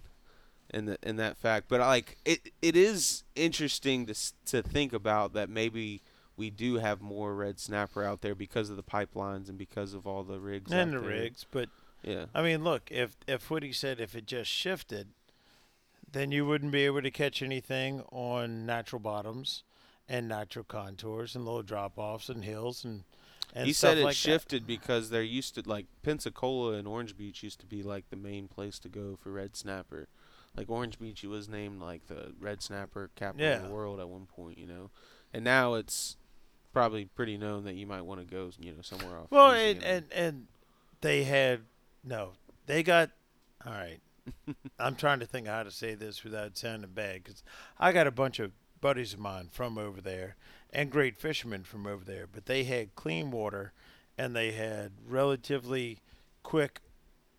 In, the, in that fact. But, like, it it is interesting to to think about that maybe we do have more red snapper out there because of the pipelines and because of all the rigs. And the there. rigs. But, yeah. I mean, look, if, if what he said, if it just shifted, then you wouldn't be able to catch anything on natural bottoms and natural contours and little drop-offs and hills and, and he stuff said it like shifted that. Because they're used to, like, Pensacola and Orange Beach used to be, like, the main place to go for red snapper. Like, Orange Beach was named, like, the red snapper capital yeah. of the world at one point, you know. And now it's probably pretty known that you might want to go, you know, somewhere off. Well, and, and, and They had no. They got all right. I'm trying to think how to say this without sounding bad, because I got a bunch of buddies of mine from over there and great fishermen from over there, but they had clean water and they had relatively quick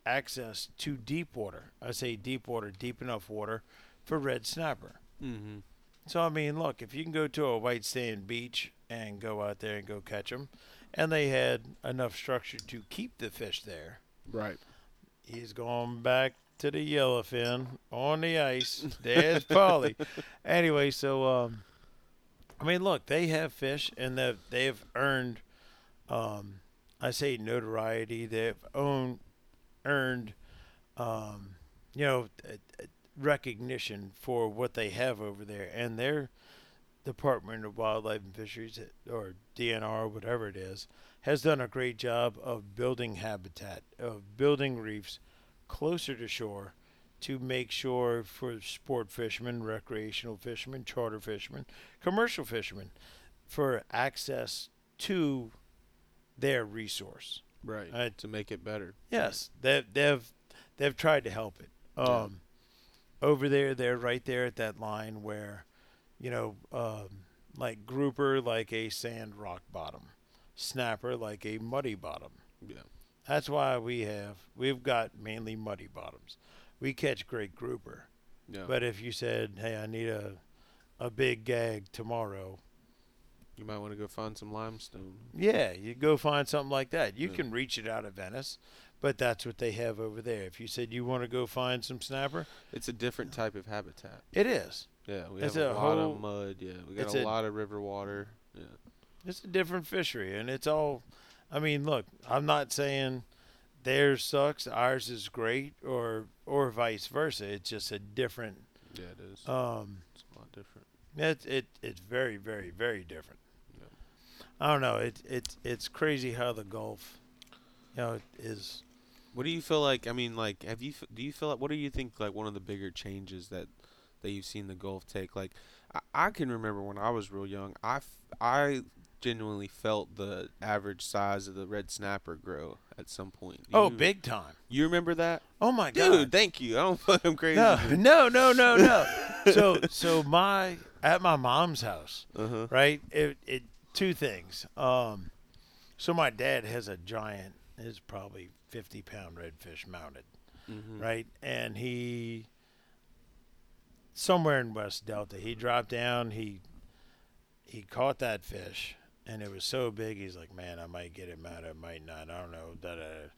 access to deep water. I say deep water, deep enough water for red snapper. Mm-hmm. So, I mean, look, if you can go to a white sand beach and go out there and go catch them, and they had enough structure to keep the fish there. Right. He's going back to the yellowfin on the ice. There's Polly. Anyway, so, um, I mean, look, they have fish, and they've, they've earned, um, I say notoriety. They've owned, earned, um, you know, recognition for what they have over there, and their Department of Wildlife and Fisheries, or D N R, whatever it is, has done a great job of building habitat, of building reefs closer to shore to make sure for sport fishermen, recreational fishermen, charter fishermen, commercial fishermen, for access to their resource. Right. Uh, to make it better. Yes. They, they've they've tried to help it. Um yeah. Over there, they're right there at that line where, you know, um, like grouper, like a sand rock bottom. Snapper, like a muddy bottom. Yeah. That's why we have, we've got mainly muddy bottoms. We catch great grouper. Yeah. But if you said, hey, I need a, a big gag tomorrow. You might want to go find some limestone. Yeah, you go find something like that. You yeah. can reach it out of Venice. But that's what they have over there. If you said you want to go find some snapper, it's a different type of habitat. It is. Yeah, we it's have a, a lot whole, of mud. Yeah, we got a, a lot of river water. Yeah, it's a different fishery, and it's all. I mean, look, I'm not saying theirs sucks, ours is great, or or vice versa. It's just a different. Yeah, it is. Um, it's a lot different. It it it's very very very different. Yeah. I don't know. It it's it's crazy how the Gulf, you know, is. What do you feel like? I mean, like, have you? Do you feel like? What do you think? Like one of the bigger changes that, that you've seen the Gulf take. Like, I, I can remember when I was real young. I, f- I genuinely felt the average size of the red snapper grow at some point. You, oh, big time! You remember that? Oh my god, dude! Thank you. I don't fucking crazy. No, no, no, no, no. so, so my at my mom's house, uh-huh. right? It, it two things. Um, so my dad has a giant. It's probably fifty pound redfish mounted, mm-hmm. right? And he, somewhere in West Delta, he dropped down, he he caught that fish, and it was so big, he's like, man, I might get him out, I might not, I don't know, da da da.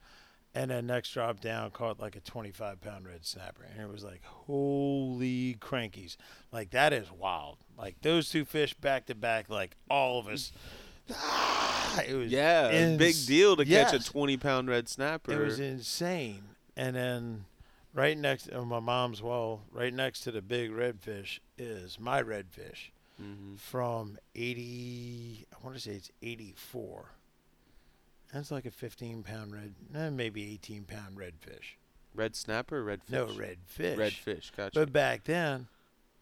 And then next drop down, caught like a twenty-five pound red snapper, and it was like, holy crankies. Like, that is wild. Like, those two fish back to back, like, all of us. Ah, it was yeah, ins- a big deal to yes. catch a twenty pound red snapper. It was insane. And then right next on my mom's wall, right next to the big redfish is my redfish mm-hmm. from eighty. I want to say it's eighty-four. That's like a fifteen pound red, maybe eighteen pound redfish. Red snapper, or redfish. No, redfish. Redfish, gotcha. But back then,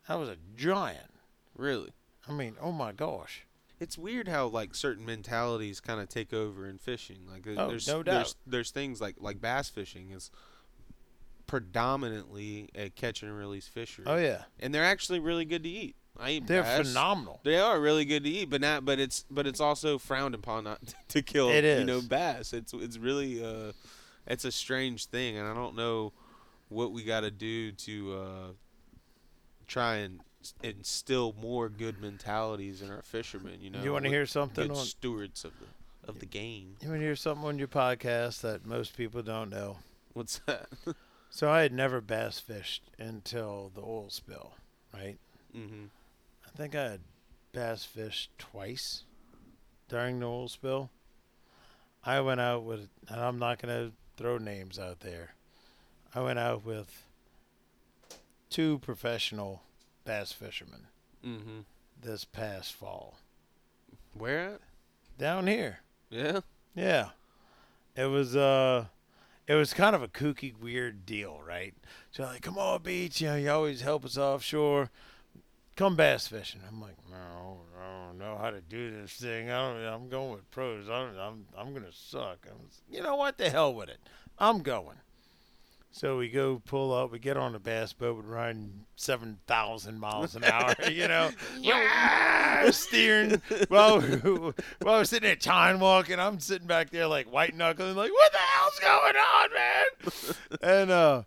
that was a giant. Really? I mean, oh my gosh. It's weird how, like, certain mentalities kind of take over in fishing. Like, oh, there's, no doubt. there's there's things like, like bass fishing is predominantly a catch and release fishery. Oh yeah, and they're actually really good to eat. I eat they're bass. phenomenal. They are really good to eat, but not. But it's but it's also frowned upon not to, to kill. It is. You know, bass. It's it's really uh, it's a strange thing, and I don't know what we got to do to uh, try and. instill more good mentalities in our fishermen. You know, you want to hear something? Good on, stewards of the of the game. You want to hear something on your podcast that most people don't know? What's that? So I had never bass fished until the oil spill, right? Mm-hmm. I think I had bass fished twice during the oil spill. I went out with, and I'm not gonna throw names out there. I went out with two professional bass fishermen mm-hmm. this past fall. Where at? Down here. Yeah? Yeah. It was uh, it was kind of a kooky, weird deal, right? So like, come on, Beach, you know, you always help us offshore. come bass fishing. I'm like, no, I don't know how to do this thing. I don't, I'm going with pros. I don't, I'm I'm going to suck. I'm, you know what? The hell with it. I'm going. So we go pull up. We get on a bass boat. We're riding seven thousand miles an hour, you know. Yeah! Steering. Well, while we're sitting there time walking, I'm sitting back there like white knuckling, like, what the hell's going on, man? And uh,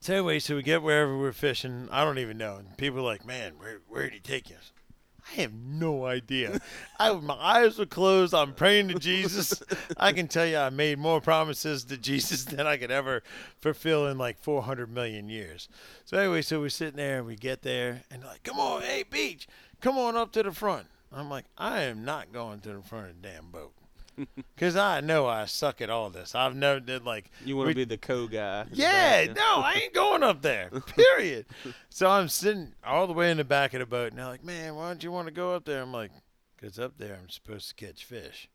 so anyway, so we get wherever we're fishing. I don't even know. And people are like, man, where, where did he take you? I have no idea. I, my eyes were closed. I'm praying to Jesus. I can tell you I made more promises to Jesus than I could ever fulfill in like four hundred million years. So anyway, so we're sitting there and we get there and like, come on, hey, Beach, come on up to the front. I'm like, I am not going to the front of the damn boat. Because I know I suck at all this. I've never did like. You want to be the co guy. Yeah, no, I ain't going up there, period. So I'm sitting all the way in the back of the boat, and they're like, man, why don't you want to go up there? I'm like, because up there I'm supposed to catch fish.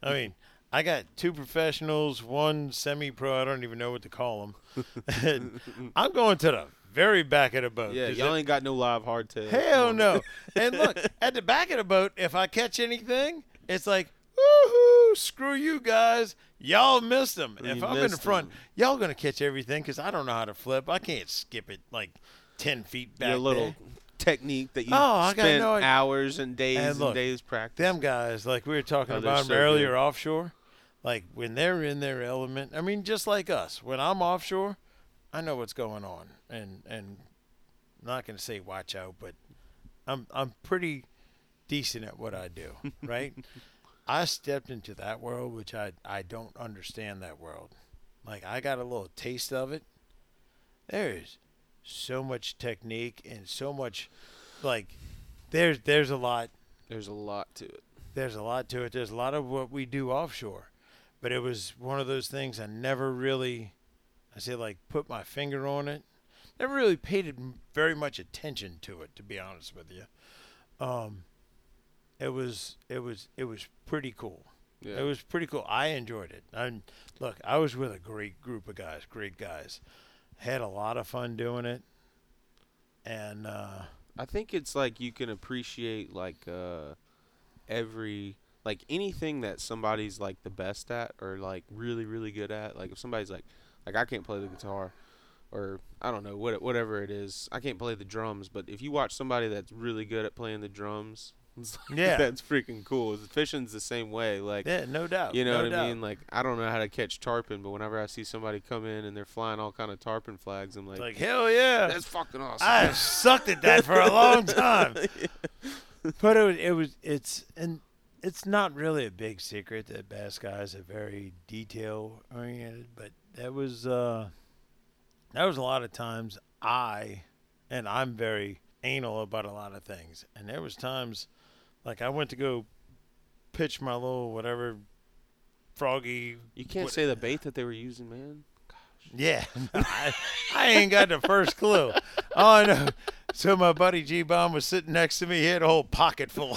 I mean, I got two professionals, one semi-pro, I don't even know what to call them. I'm going to the very back of the boat. Yeah, y'all it, ain't got no live hardtail. Hell no. And look, at the back of the boat, if I catch anything, it's like, woohoo, screw you guys. Y'all missed them. You if I'm in the front, them. Y'all going to catch everything because I don't know how to flip. I can't skip it like ten feet back. Your little there. Technique that you oh, spent no hours and days and, look, and days practicing. Them guys, like we were talking oh, about them so earlier good. Offshore, like when they're in their element, I mean, just like us, when I'm offshore, I know what's going on. And, and I'm not going to say watch out, but I'm I'm pretty decent at what I do, right? I stepped into that world, which I, I don't understand that world. Like, I got a little taste of it. There is so much technique and so much, like, there's there's a lot. There's a lot to it. There's a lot to it. There's a lot of what we do offshore. But it was one of those things I never really, I say, like, put my finger on it. Never really paid very much attention to it, to be honest with you. Um It was it was it was pretty cool. Yeah. It was pretty cool. I enjoyed it. I look, I was with a great group of guys, great guys. Had a lot of fun doing it. And uh, I think it's like you can appreciate like uh, every like anything that somebody's like the best at or like really really good at. Like if somebody's like like I can't play the guitar or I don't know what whatever it is. I can't play the drums, but if you watch somebody that's really good at playing the drums. It's like, yeah, that's freaking cool. Fishing's the same way, like yeah, no doubt. You know no what doubt. I mean? Like I don't know how to catch tarpon, but whenever I see somebody come in and they're flying all kind of tarpon flags, I'm like, like hell yeah, that's fucking awesome. I have sucked at that for a long time. Yeah. But it was, it was, it's, and it's not really a big secret that bass guys are very detail oriented. But that was, uh, that was a lot of times I, and I'm very anal about a lot of things, and there was times. Like, I went to go pitch my little whatever froggy. You can't what, say the bait that they were using, man. Gosh. Yeah. I, I ain't got the first clue. Oh, I know. So my buddy G-Bomb was sitting next to me. He had a whole pocket full.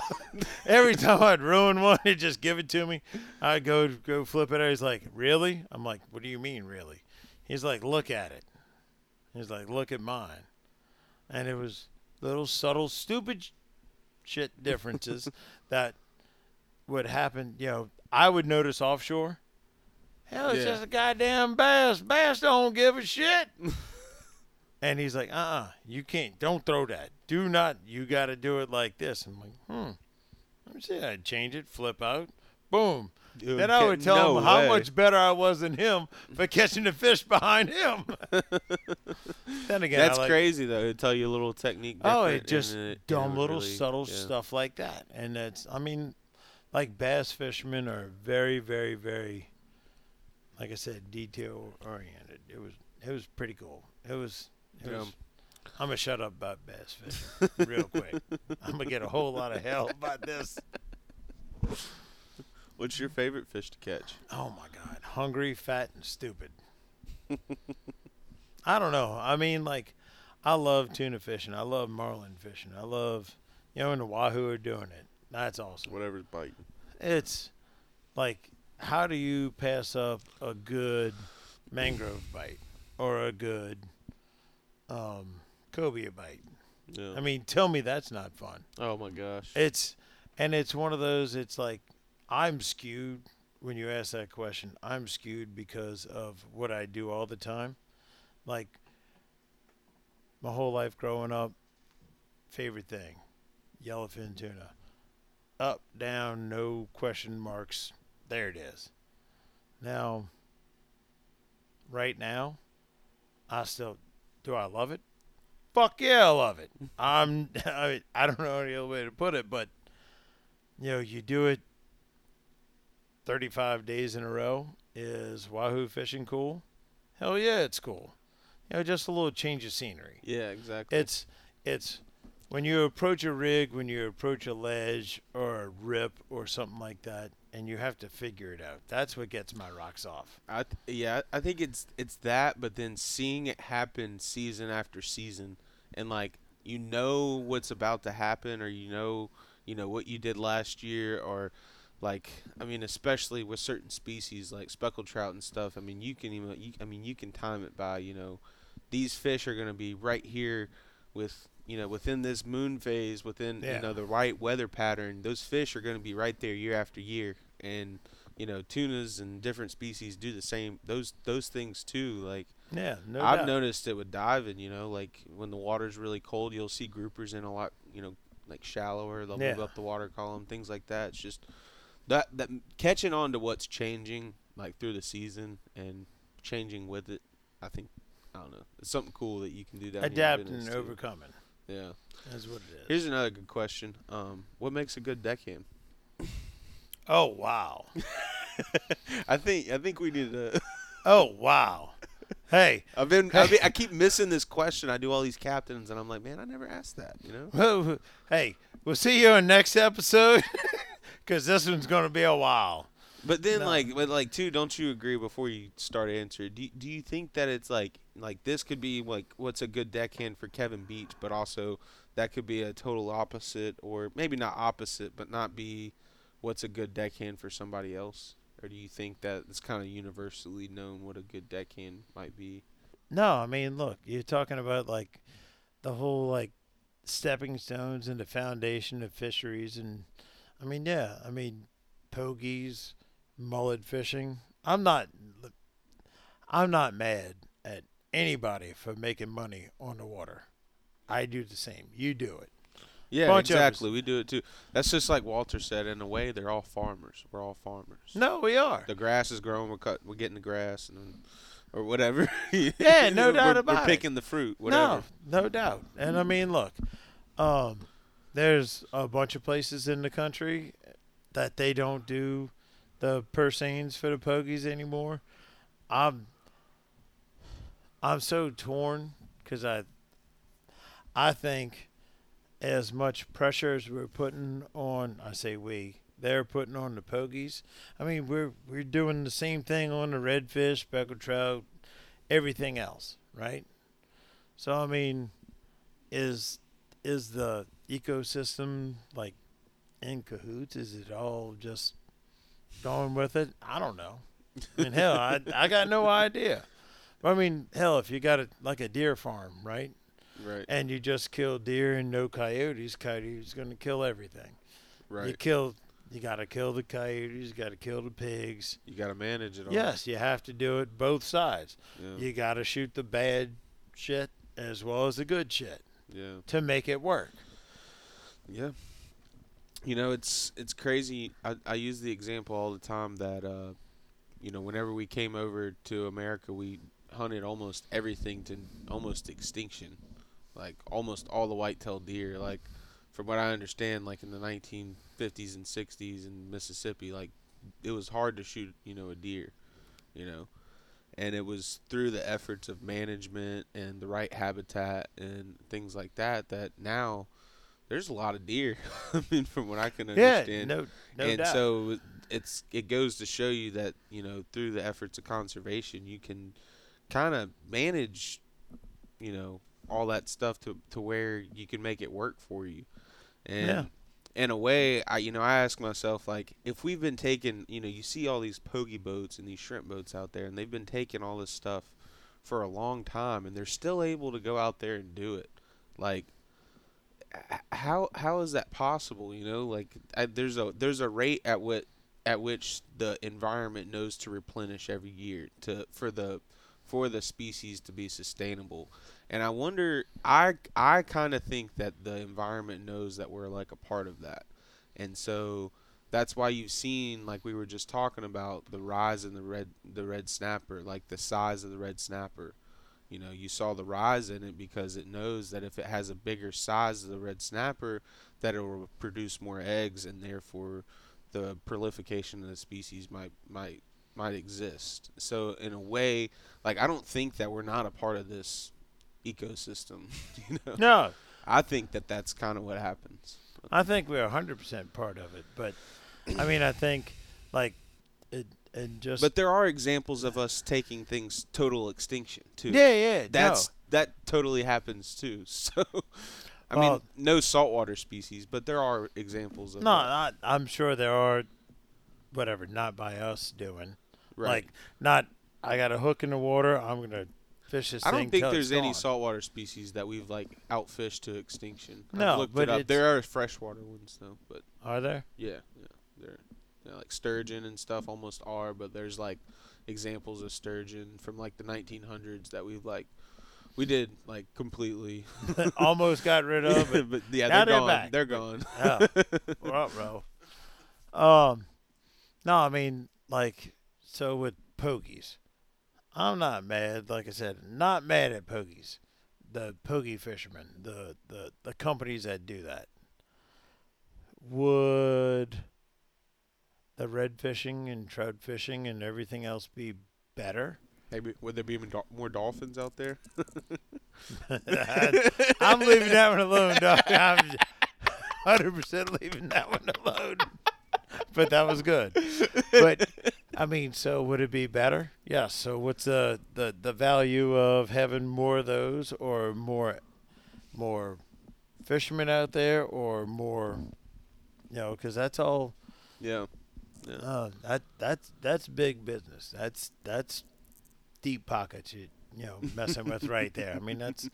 Every time I'd ruin one, he'd just give it to me. I'd go, go flip it. He's like, really? I'm like, what do you mean, really? He's like, look at it. He's like, look at mine. And it was little subtle, stupid shit differences that would happen. You know, I would notice offshore. Hell, it's yeah. just a goddamn bass. Bass don't give a shit. And he's like, uh-uh, you can't. Don't throw that. Do not. You got to do it like this. I'm like, hmm. Let me see. I'd change it, flip out, boom. Dude, then I would tell no him way. How much better I was than him for catching the fish behind him. Then again, that's like, crazy though. It'll tell you a little technique. Oh, it just it, dumb it little really, subtle yeah. stuff like that, and that's I mean, like bass fishermen are very, very, very, like I said, detail oriented. It was it was pretty cool. It was. It was I'm gonna shut up about bass fishing real quick. I'm gonna get a whole lot of hell about this. What's your favorite fish to catch? Oh, my God. Hungry, fat, and stupid. I don't know. I mean, like, I love tuna fishing. I love marlin fishing. I love, you know, and the Wahoo are doing it. That's awesome. Whatever's biting. It's, like, how do you pass up a good mangrove bite or a good um, cobia bite? Yeah. I mean, tell me that's not fun. Oh, my gosh. It's And it's one of those, it's like, I'm skewed when you ask that question. I'm skewed because of what I do all the time. Like, my whole life growing up, favorite thing, yellowfin tuna. Up, down, no question marks. There it is. Now, right now, I still, do I love it? Fuck yeah, I love it. I'm, I mean, I don't know any other way to put it, but, you know, you do it thirty-five days in a row. Is wahoo fishing cool? Hell yeah, it's cool. You know, just a little change of scenery. Yeah, exactly. It's, it's, when you approach a rig, when you approach a ledge or a rip or something like that, and you have to figure it out. That's what gets my rocks off. I th- yeah, I think it's it's that, but then seeing it happen season after season, and like you know what's about to happen, or you know you know what you did last year, or like I mean, especially with certain species like speckled trout and stuff. I mean, you can even you, I mean you can time it by you know these fish are going to be right here with. You know, within this moon phase, within, yeah. you know, the right weather pattern, those fish are going to be right there year after year. And, you know, tunas and different species do the same. Those those things, too. Like, yeah, no I've doubt. noticed it with diving, you know, like when the water's really cold, you'll see groupers in a lot, you know, like shallower. They'll yeah. move up the water column, things like that. It's just that, that catching on to what's changing, like, through the season and changing with it. I think, I don't know, it's something cool that you can do down Adapt here in Venice, and too. overcoming. Yeah. That's what it is. Here's another good question. Um, what makes a good deckhand? Oh, wow. I think I think we need to Oh, wow. Hey. I've been, hey. I've been I keep missing this question. I do all these captains and I'm like, "Man, I never asked that," you know? Hey, we'll see you in next episode cuz this one's going to be a while. But then no. like but like too, don't you agree before you start answering? Do do you think that it's like Like, this could be, like, what's a good deckhand for Kevin Beach, but also that could be a total opposite, or maybe not opposite, but not be what's a good deckhand for somebody else? Or do you think that it's kind of universally known what a good deckhand might be? No, I mean, look, you're talking about, like, the whole, like, stepping stones and the foundation of fisheries. And, I mean, yeah, I mean, pogies, mullet fishing. I'm not, I'm not mad at anybody for making money on the water. I do the same. You do it. Yeah, Bunch exactly. We do it too. That's just like Walter said. In a way, they're all farmers. We're all farmers. No, we are. The grass is growing. We're cut. We're getting the grass and or whatever. Yeah, no doubt we're, about we're it. We're picking the fruit. Whatever. No, no doubt. And I mean, look, um, there's a bunch of places in the country that they don't do the purseines for the pogies anymore. I'm. I'm so torn because I, I think as much pressure as we're putting on, I say we, they're putting on the pogies. I mean, we're we're doing the same thing on the redfish, speckled trout, everything else, right? So, I mean, is is the ecosystem, like, in cahoots? Is it all just going with it? I don't know. I mean, hell, I, I got no idea. I mean, hell, if you got a, like a deer farm, right? Right. And you just kill deer and no coyotes, coyotes going to kill everything. Right. You kill, you got to kill the coyotes, you got to kill the pigs. You got to manage it all. Yes, you have to do it both sides. Yeah. You got to shoot the bad shit as well as the good shit. Yeah. To make it work. Yeah. You know, it's it's crazy. I, I use the example all the time that, uh, you know, whenever we came over to America, we hunted almost everything to almost extinction, like almost all the white-tailed deer. Like, from what I understand, like in the nineteen fifties and sixties in Mississippi, like it was hard to shoot, you know, a deer, you know, and it was through the efforts of management and the right habitat and things like that that now there's a lot of deer. I mean, from what I can understand, yeah, no, no and doubt. So it's it goes to show you that, you know, through the efforts of conservation, you can kind of manage, you know, all that stuff to, to where you can make it work for you. And yeah. in a way, I you know, I ask myself, like, if we've been taking, you know, you see all these pogie boats and these shrimp boats out there, and they've been taking all this stuff for a long time, and they're still able to go out there and do it. Like, how how is that possible? You know, like I, there's a there's a rate at what at which the environment knows to replenish every year to for the for the species to be sustainable. And I wonder, I I kind of think that the environment knows that we're like a part of that, and so that's why you've seen, like we were just talking about, the rise in the red the red snapper, like the size of the red snapper. You know, you saw the rise in it because it knows that if it has a bigger size of the red snapper, that it will produce more eggs, and therefore the proliferation of the species might might might exist. So in a way, like I don't think that we're not a part of this ecosystem. You know? No. I think that that's kind of what happens. I think we're one hundred percent part of it, but I mean, I think like it, and just. But there are examples of us taking things total extinction too. Yeah, yeah, that's no. that totally happens too. So, I well, mean, no saltwater species, but there are examples of. No, I, I'm sure there are. Whatever, not by us doing. Right. Like, not. I got a hook in the water. I'm gonna. Fish I don't think there's any saltwater species that we've like outfished to extinction. No, I've looked but it up. There are freshwater ones though. But are there? Yeah, yeah, there. You know, like sturgeon and stuff almost are, but there's like examples of sturgeon from like the nineteen hundreds that we've like we did like completely almost got rid of. But, but yeah, now they're, they're gone. Back. They're gone. Yeah. We're up, bro. Um, no, I mean like so with pogies. I'm not mad, like I said, not mad at pogies, the pogie fishermen, the, the, the companies that do that. Would the red fishing and trout fishing and everything else be better? Maybe would there be more dolphins out there? I'm leaving that one alone, dog. I'm one hundred percent leaving that one alone. But that was good. But, I mean, so would it be better? Yeah, so what's the, the, the value of having more of those or more more fishermen out there or more, you know, because that's all. Yeah. yeah. Uh, that that's that's big business. That's that's deep pockets you, you know, messing with right there. I mean, that's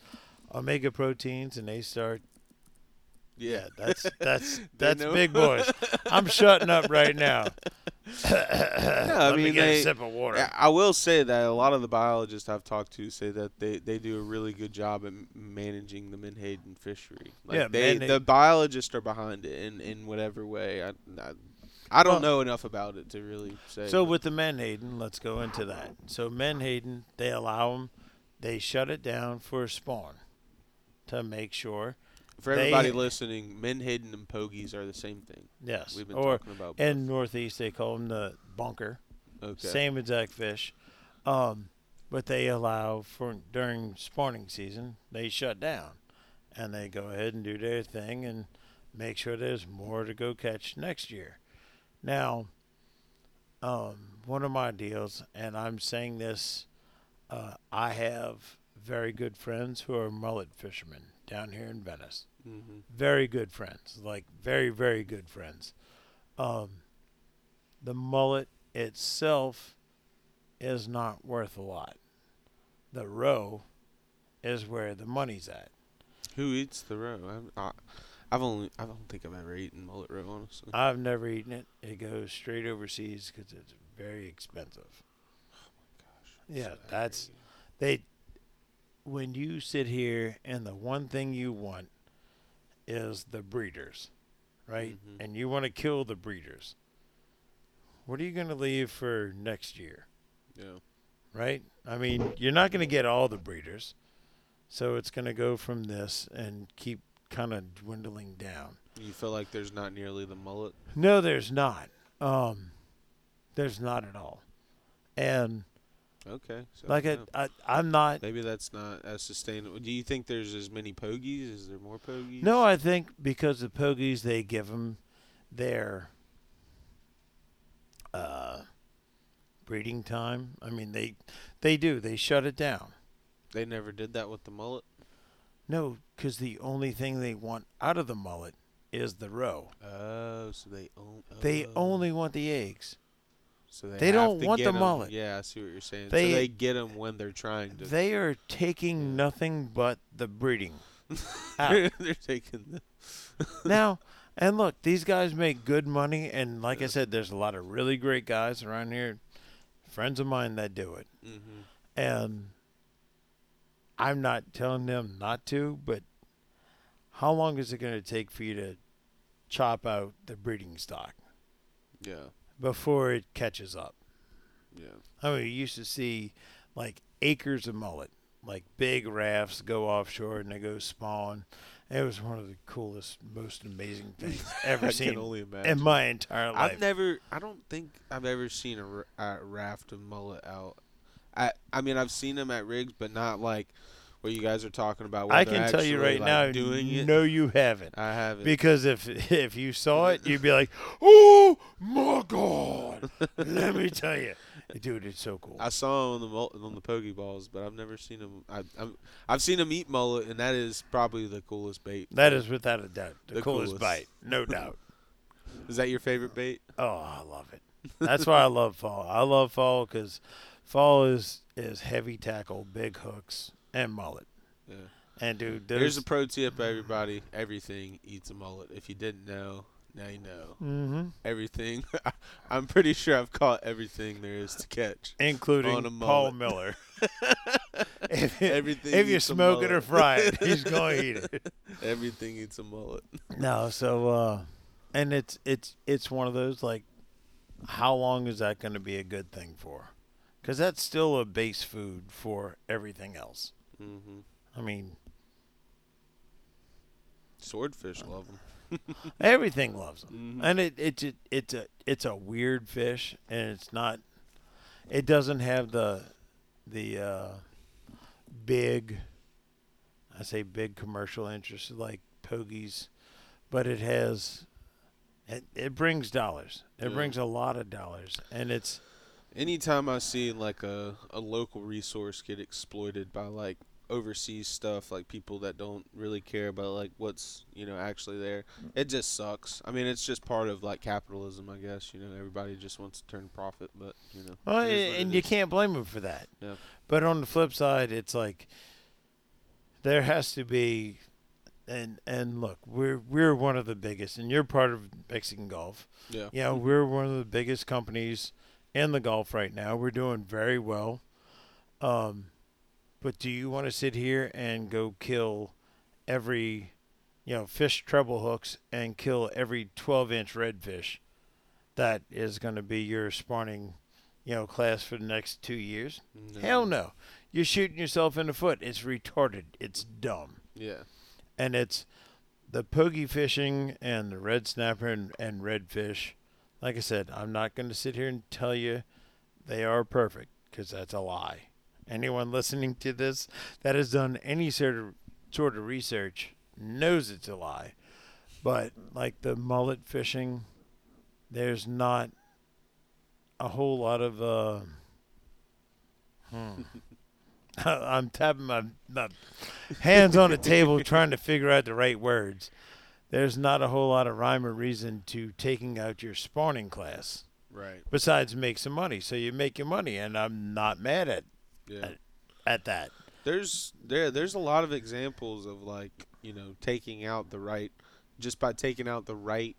omega proteins, and they start. Yeah, that's that's that's big boys. I'm shutting up right now. yeah, I Let mean, me get they, a sip of water. I will say that a lot of the biologists I've talked to say that they, they do a really good job at managing the menhaden fishery. Like yeah, they man- the biologists are behind it in, in whatever way. I I, I don't well, know enough about it to really say. So that. With the menhaden, let's go into that. So menhaden, they allow them, they shut it down for spawn to make sure. For everybody they, listening, menhaden and pogies are the same thing. Yes. We've been or, talking about both. In Northeast, they call them the bunker. Okay. Same exact fish. Um, but they allow for during spawning season, they shut down. And they go ahead and do their thing and make sure there's more to go catch next year. Now, um, one of my deals, and I'm saying this, uh, I have very good friends who are mullet fishermen down here in Venice. Mm-hmm. Very good friends, like very, very good friends. Um, the mullet itself is not worth a lot. The roe is where the money's at. Who eats the roe? I, I, I've only, I don't think I've ever eaten mullet roe, honestly. I've never eaten it. It goes straight overseas because it's very expensive. Oh my gosh. That's yeah, so that's they. When you sit here and the one thing you want is the breeders, right? Mm-hmm. And you want to kill the breeders. What are you going to leave for next year? Yeah. Right? I mean, you're not going to get all the breeders. So it's going to go from this and keep kind of dwindling down. You feel like there's not nearly the mullet? No, there's not. Um, there's not at all. And... Okay. So like yeah. I, I, I'm not. Maybe that's not as sustainable. Do you think there's as many pogies? Is there more pogies? No, I think because the pogies, they give them their uh, breeding time. I mean, they they do. They shut it down. They never did that with the mullet? No, because the only thing they want out of the mullet is the roe. Oh, so they own, oh. They only want the eggs. So they they don't want the them. mullet. Yeah, I see what you're saying. They, so they get them when they're trying to. They are taking nothing but the breeding. They're taking the now, and look, these guys make good money, and like yeah. I said, there's a lot of really great guys around here, friends of mine that do it. Mm-hmm. And I'm not telling them not to, but how long is it going to take for you to chop out the breeding stock? Yeah. Before it catches up. Yeah. I mean, you used to see like acres of mullet, like big rafts go offshore and they go spawn. It was one of the coolest, most amazing things ever seen in my entire life. I've never, I don't think I've ever seen a, a raft of mullet out. I, I mean, I've seen them at rigs, but not like what you guys are talking about. I can tell you right like now, doing it. No, you haven't. I haven't. Because if if you saw it, you'd be like, oh, my God. Let me tell you. Dude, it's so cool. I saw them on the, on the Pokeballs, but I've never seen them. I, I'm, I've seen them eat mullet, and that is probably the coolest bait. That is without a doubt the, the coolest, coolest bite, no doubt. Is that your favorite bait? Oh, I love it. That's why I love fall. I love fall because fall is, is heavy tackle, big hooks, and mullet. Yeah. And, dude, there's a pro tip, everybody. Everything eats a mullet. If you didn't know, now you know. Mm-hmm. Everything. I'm pretty sure I've caught everything there is to catch, including on a Paul Miller. if you, everything if you smoke it or fry it, he's going to eat it. Everything eats a mullet. No, so, uh, and it's, it's, it's one of those, like, how long is that going to be a good thing for? Because that's still a base food for everything else. Mm-hmm. I mean, swordfish love them. Everything loves them, mm-hmm. and it, it it it's a it's a weird fish, and it's not, it doesn't have the the uh, big, I say big commercial interest like pogies, but it has, it it brings dollars. It yeah. brings a lot of dollars, and it's. Anytime I see, like, a, a local resource get exploited by, like, overseas stuff, like, people that don't really care about, like, what's, you know, actually there, it just sucks. I mean, it's just part of, like, capitalism, I guess. You know, everybody just wants to turn profit, but, you know. Well, and you can't blame them for that. Yeah. But on the flip side, it's like there has to be, and and look, we're, we're one of the biggest, and you're part of Mexican Gulf. Yeah. You know, we're one of the biggest companies in the Gulf right now. We're doing very well. Um, but do you want to sit here and go kill every, you know, fish treble hooks and kill every twelve-inch redfish that is going to be your spawning, you know, class for the next two years? No. Hell no. You're shooting yourself in the foot. It's retarded. It's dumb. Yeah. And it's the pogie fishing and the red snapper and, and redfish. Like I said, I'm not going to sit here and tell you they are perfect because that's a lie. Anyone listening to this that has done any sort of, sort of research knows it's a lie. But like the mullet fishing, there's not a whole lot of... Uh, hmm. I'm tapping my, my hands on the table trying to figure out the right words. There's not a whole lot of rhyme or reason to taking out your spawning class. Right. Besides make some money. So you make your money, and I'm not mad at yeah. at, at that. There's there there's a lot of examples of, like, you know, taking out the right, just by taking out the right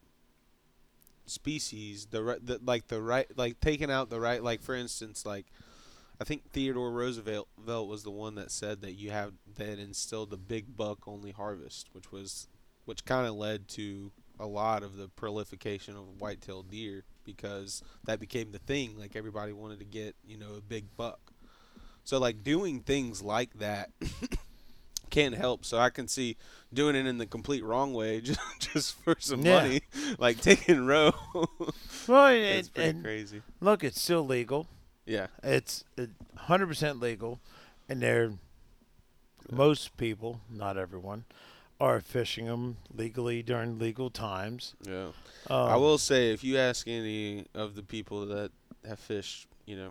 species, the right the, like the right like taking out the right like for instance, like I think Theodore Roosevelt was the one that said that you have that instilled the big buck only harvest, which was which kind of led to a lot of the proliferation of white-tailed deer because that became the thing. Like, everybody wanted to get, you know, a big buck. So, like, doing things like that can help. So I can see doing it in the complete wrong way just, just for some yeah. money, like taking roe. Well, it's pretty and crazy. Look, it's still legal. Yeah. It's one hundred percent legal, and they're yeah. most people, not everyone, are fishing them legally during legal times. Yeah. Um, I will say, if you ask any of the people that have fished, you know,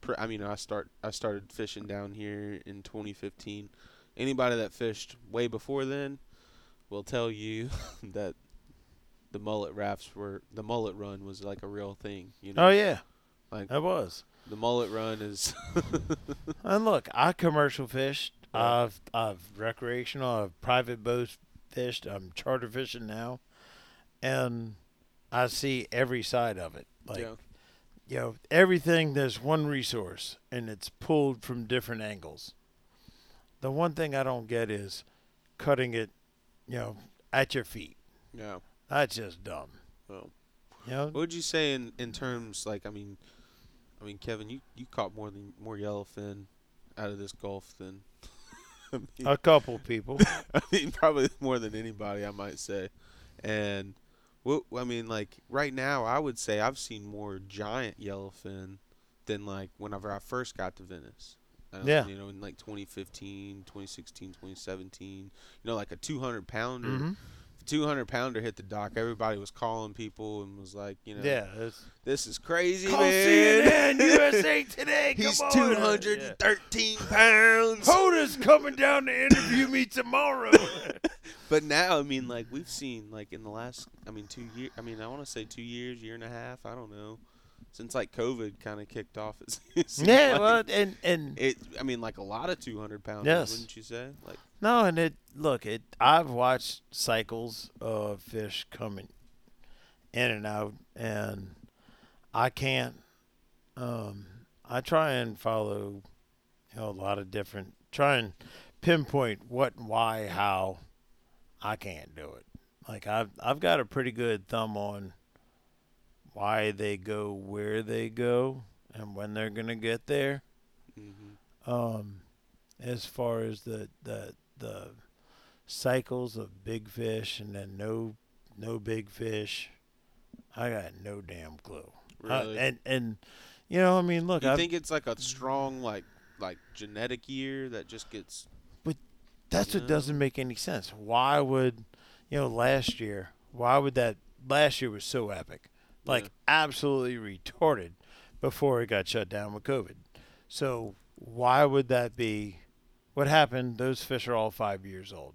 pr- I mean, I start I started fishing down here in twenty fifteen. Anybody that fished way before then will tell you that the mullet rafts were, the mullet run was like a real thing, you know. Oh yeah. Like, that was. The mullet run is And look, I commercial fished I've I've recreational, I've private boats fished, I'm charter fishing now, and I see every side of it. Like, yeah. you know, everything, there's one resource, and it's pulled from different angles. The one thing I don't get is cutting it, you know, at your feet. Yeah. That's just dumb. Well, you know? What would you say in, in terms, like, I mean, I mean, Kevin, you, you caught more than more yellowfin out of this Gulf than I mean, a couple people. I mean, probably more than anybody, I might say. And what I mean, like right now, I would say I've seen more giant yellowfin than like whenever I first got to Venice. Um, yeah. You know, in like twenty fifteen, twenty sixteen, twenty seventeen, you know, like a two hundred pounder. Mm-hmm. two hundred pounder hit the dock. Everybody was calling people and was like, you know, yeah, this is crazy, call man. C N N, U S A Today. Come he's on. two hundred thirteen yeah. pounds. Hoda's coming down to interview me tomorrow. But now, I mean, like we've seen, like in the last, I mean, two years. I mean, I want to say two years, year and a half. I don't know. Since like COVID kind of kicked off, it yeah, like, well, and and it, I mean, like a lot of two hundred pounders, yes. wouldn't you say? Like no, and it look, it I've watched cycles of fish coming in and out, and I can't. Um, I try and follow, you know, a lot of different, try and pinpoint what, why, how. I can't do it. Like I've I've got a pretty good thumb on why they go where they go and when they're going to get there. Mm-hmm. Um, as far as the, the the cycles of big fish and then no no big fish, I got no damn clue. Really? I, and, and, you know, I mean, look. You I've, think it's like a strong, like, like genetic year that just gets. But that's what know? doesn't make any sense. Why would, you know, last year, why would that, last year was so epic. Like, yeah. absolutely retarded before it got shut down with COVID. So, why would that be? What happened? Those fish are all five years old.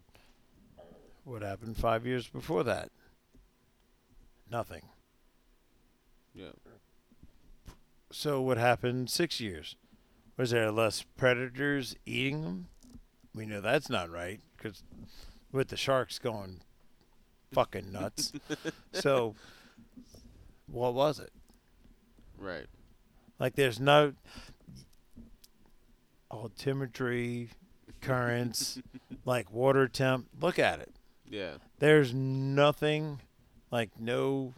What happened five years before that? Nothing. Yeah. So, what happened six years? Was there less predators eating them? We know that's not right, because with the sharks going fucking nuts. So... what was it? Right. Like, there's no altimetry, currents, like water temp. Look at it. Yeah. There's nothing, like no.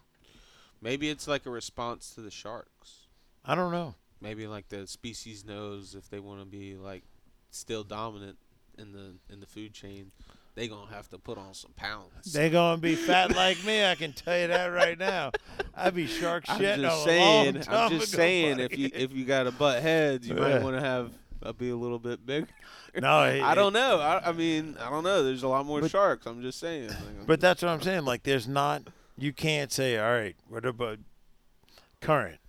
Maybe it's like a response to the sharks. I don't know. Maybe like the species knows if they want to be like still dominant in the in the food chain, they gonna have to put on some pounds. They gonna be fat like me. I can tell you that right now. I be shark shit. I'm just saying. A long time I'm just ago, saying. Buddy. If you if you got to butt heads, you yeah. might want to have uh, be a little bit bigger. No, it, I don't it, know. I, I mean, I don't know. There's a lot more but, sharks. I'm just saying. Like, I'm but just, that's what I'm saying. Like, there's not. You can't say, all right, what about current?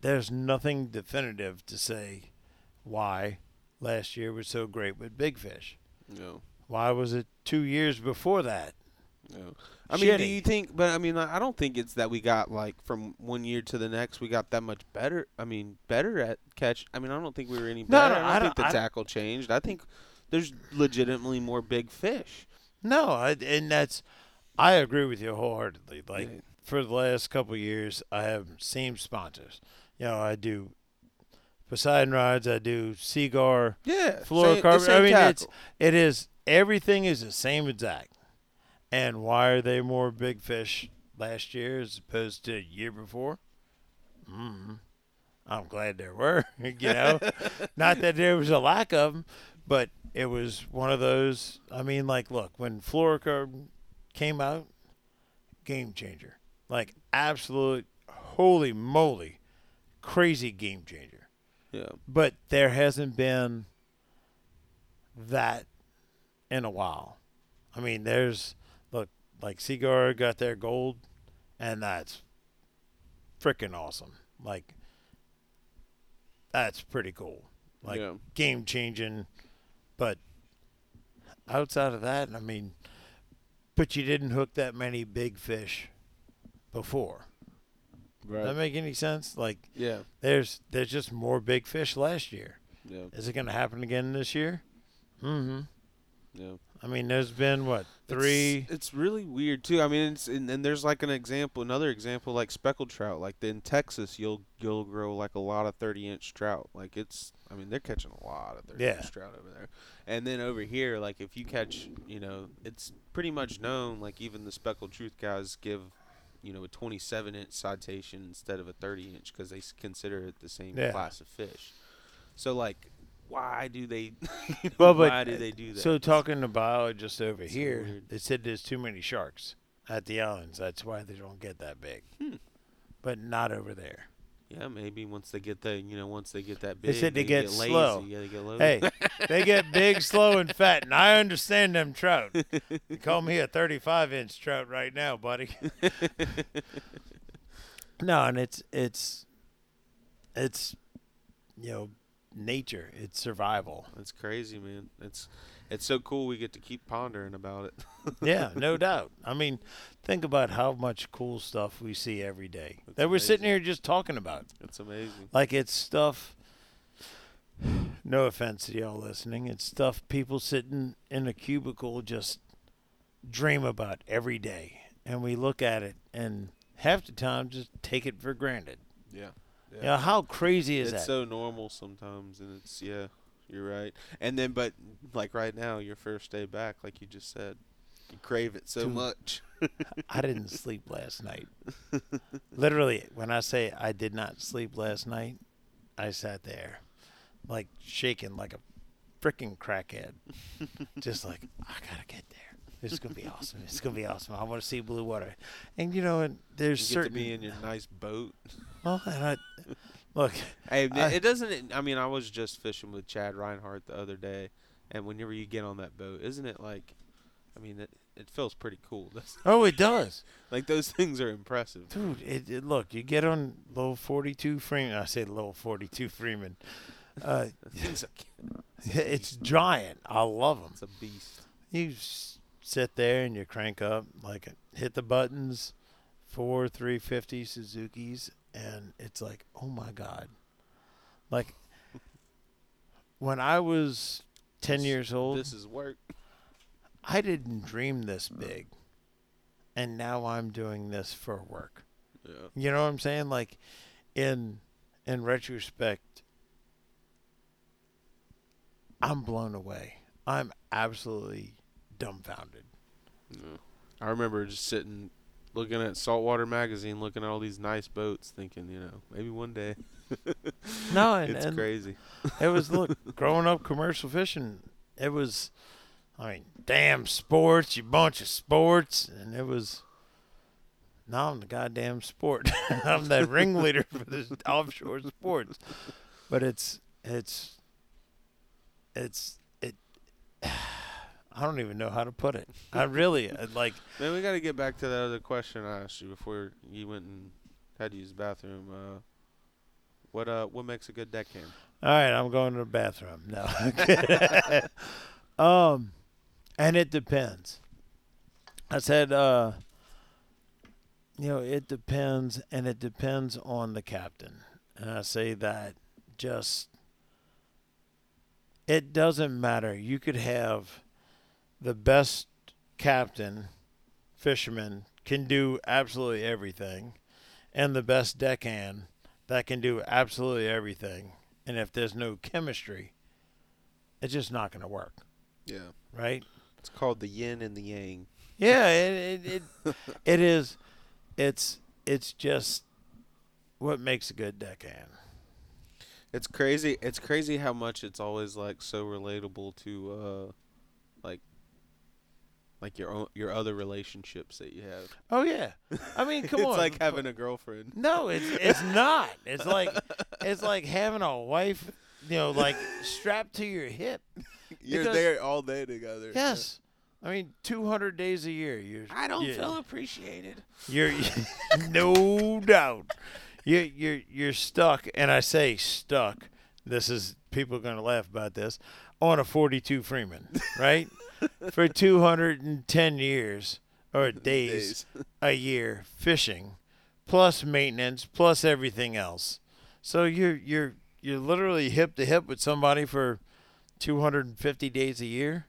There's nothing definitive to say why last year was so great with big fish. No. Why was it two years before that? No. I mean, Shitty. do you think – but, I mean, I don't think it's that we got, like, from one year to the next, we got that much better – I mean, better at catch. I mean, I don't think we were any better. No, no, I don't I think don't, the I tackle changed. I think there's legitimately more big fish. No, I, and that's – I agree with you wholeheartedly. Like, yeah. for the last couple of years, I have same sponsors. You know, I do – Poseidon rods, I do Seaguar, yeah, fluorocarbon. I mean, tackle. it's it is – everything is the same exact. And why are they more big fish last year as opposed to year before? Mm, I'm glad there were, you know. Not that there was a lack of them, but it was one of those. I mean, like, look, when fluorocarbon came out, game changer. Like, absolute, holy moly, crazy game changer. Yeah. But there hasn't been that in a while. I mean, there's look like Seaguar got their gold, and that's freaking awesome. Like, that's pretty cool. Like, yeah. game changing. But outside of that, I mean, but you didn't hook that many big fish before. Right. Does that make any sense? Like, yeah, there's there's just more big fish last year. Yeah. Is it going to happen again this year? Mm-hmm. Yeah. I mean, there's been, what, three? It's, it's really weird, too. I mean, it's, and, and there's, like, an example, another example, like speckled trout. Like, in Texas, you'll you'll grow, like, a lot of thirty-inch trout. Like, it's, I mean, they're catching a lot of thirty-inch yeah. trout over there. And then over here, like, if you catch, you know, it's pretty much known, like, even the Speckled Truth guys give, you know, a twenty-seven-inch citation instead of a thirty-inch because they consider it the same yeah. class of fish. So, like, why do they you know, well, but, why do they do that? So talking to biologists over it's here, weird. They said there's too many sharks at the islands. That's why they don't get that big. Hmm. But not over there. Yeah, maybe once they get the you know, once they get that big. They said they, they get, get slow. Lazy. Get low. Hey, they get big, slow and fat, and I understand them trout. You call me a thirty-five inch trout right now, buddy. No, and it's it's it's you know, nature. It's survival. It's crazy, man. It's it's so cool we get to keep pondering about it. Yeah, no doubt. I mean, think about how much cool stuff we see every day it's that we're amazing. Sitting here just talking about. It's amazing. Like, it's stuff, no offense to y'all listening, it's stuff people sitting in a cubicle just dream about every day. And we look at it and half the time just take it for granted. Yeah. Yeah. You know, how crazy is it's that? It's so normal sometimes, and it's, yeah, you're right. And then, but, like, right now, your first day back, like you just said, you crave it so Dude, much. I didn't sleep last night. Literally, when I say I did not sleep last night, I sat there, like, shaking like a freaking crackhead. Just like, I gotta get there. It's going to be awesome. It's going to be awesome. I want to see blue water. And, you know, and there's you certain. You get to be in your nice boat. Well, and I, look. Hey, I, it doesn't. I mean, I was just fishing with Chad Reinhardt the other day. And whenever you get on that boat, isn't it like, I mean, it, it feels pretty cool. Doesn't it? Oh, it does. Like, those things are impressive. Dude, it, it, look, you get on Level forty-two Freeman. I say Level forty-two Freeman. Uh, it's, a, it's giant. I love them. It's a beast. You sit there and you crank up, like hit the buttons, four three fifty Suzukis, and it's like, oh my God. Like, when I was ten this, years old, this is work. I didn't dream this big, and now I'm doing this for work. Yeah. You know what I'm saying? Like, in in retrospect, I'm blown away. I'm absolutely dumbfounded. Yeah. I remember just sitting, looking at Saltwater Magazine, looking at all these nice boats, thinking, you know, maybe one day. No, and, it's and crazy. It was, look, growing up commercial fishing, it was, I mean, damn sports, you bunch of sports, and it was, now I'm the goddamn sport. I'm the ringleader for this offshore sports. But it's, it's, it's, it. I don't even know how to put it. I really, like. Man, we got to get back to that other question I asked you before you went and had to use the bathroom. Uh, what uh, what makes a good deckhand? All right, I'm going to the bathroom. No. um, and it depends. I said, uh, you know, it depends, and it depends on the captain. And I say that just, it doesn't matter. You could have the best captain, fisherman, can do absolutely everything, and the best deckhand that can do absolutely everything. And if there's no chemistry, it's just not going to work. Yeah. Right? It's called the yin and the yang. Yeah, it it it, it is. It's it's just what makes a good deckhand. It's crazy. It's crazy how much it's always like so relatable to uh, like. Like your own, your other relationships that you have. Oh yeah, I mean, come it's on. It's like having a girlfriend. No, it's it's not. It's like it's like having a wife, you know, like strapped to your hip. You're because, there all day together. Yes, yeah. I mean, two hundred days a year. You're, I don't you're, feel appreciated. You're no doubt. You you're you're stuck, and I say stuck. This is people are gonna laugh about this on a forty-two Freeman, right? For two hundred ten years or days, days a year fishing, plus maintenance, plus everything else. So you're you're you're literally hip to hip with somebody for two hundred fifty days a year.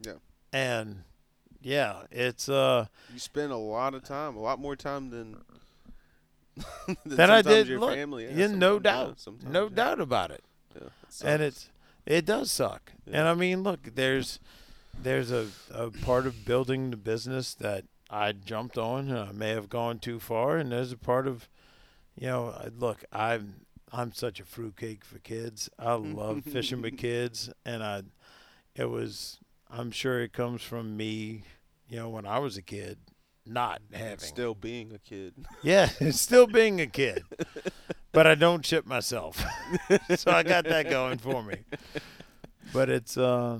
Yeah. And yeah, it's uh. You spend a lot of time, a lot more time than than, than I did. Your look, family. Yeah, no doubt, yeah, no yeah. doubt about it. Yeah, it and it's it does suck. Yeah. And I mean, look, there's there's a, a part of building the business that I jumped on, and I may have gone too far. And there's a part of, you know, look, I'm I'm such a fruitcake for kids. I love fishing with kids, and I it was. I'm sure it comes from me, you know, when I was a kid, not having. Still being a kid. Yeah, still being a kid. But I don't ship myself. So I got that going for me. But it's, uh,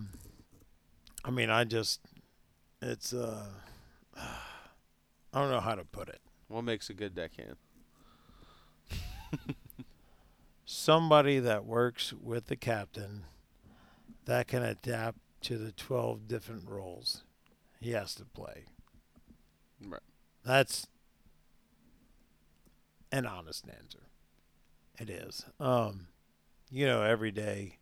I mean, I just, it's, uh, I don't know how to put it. What makes a good deckhand? Somebody that works with the captain that can adapt to the twelve different roles he has to play. Right. That's an honest answer. It is. Um, you know, every day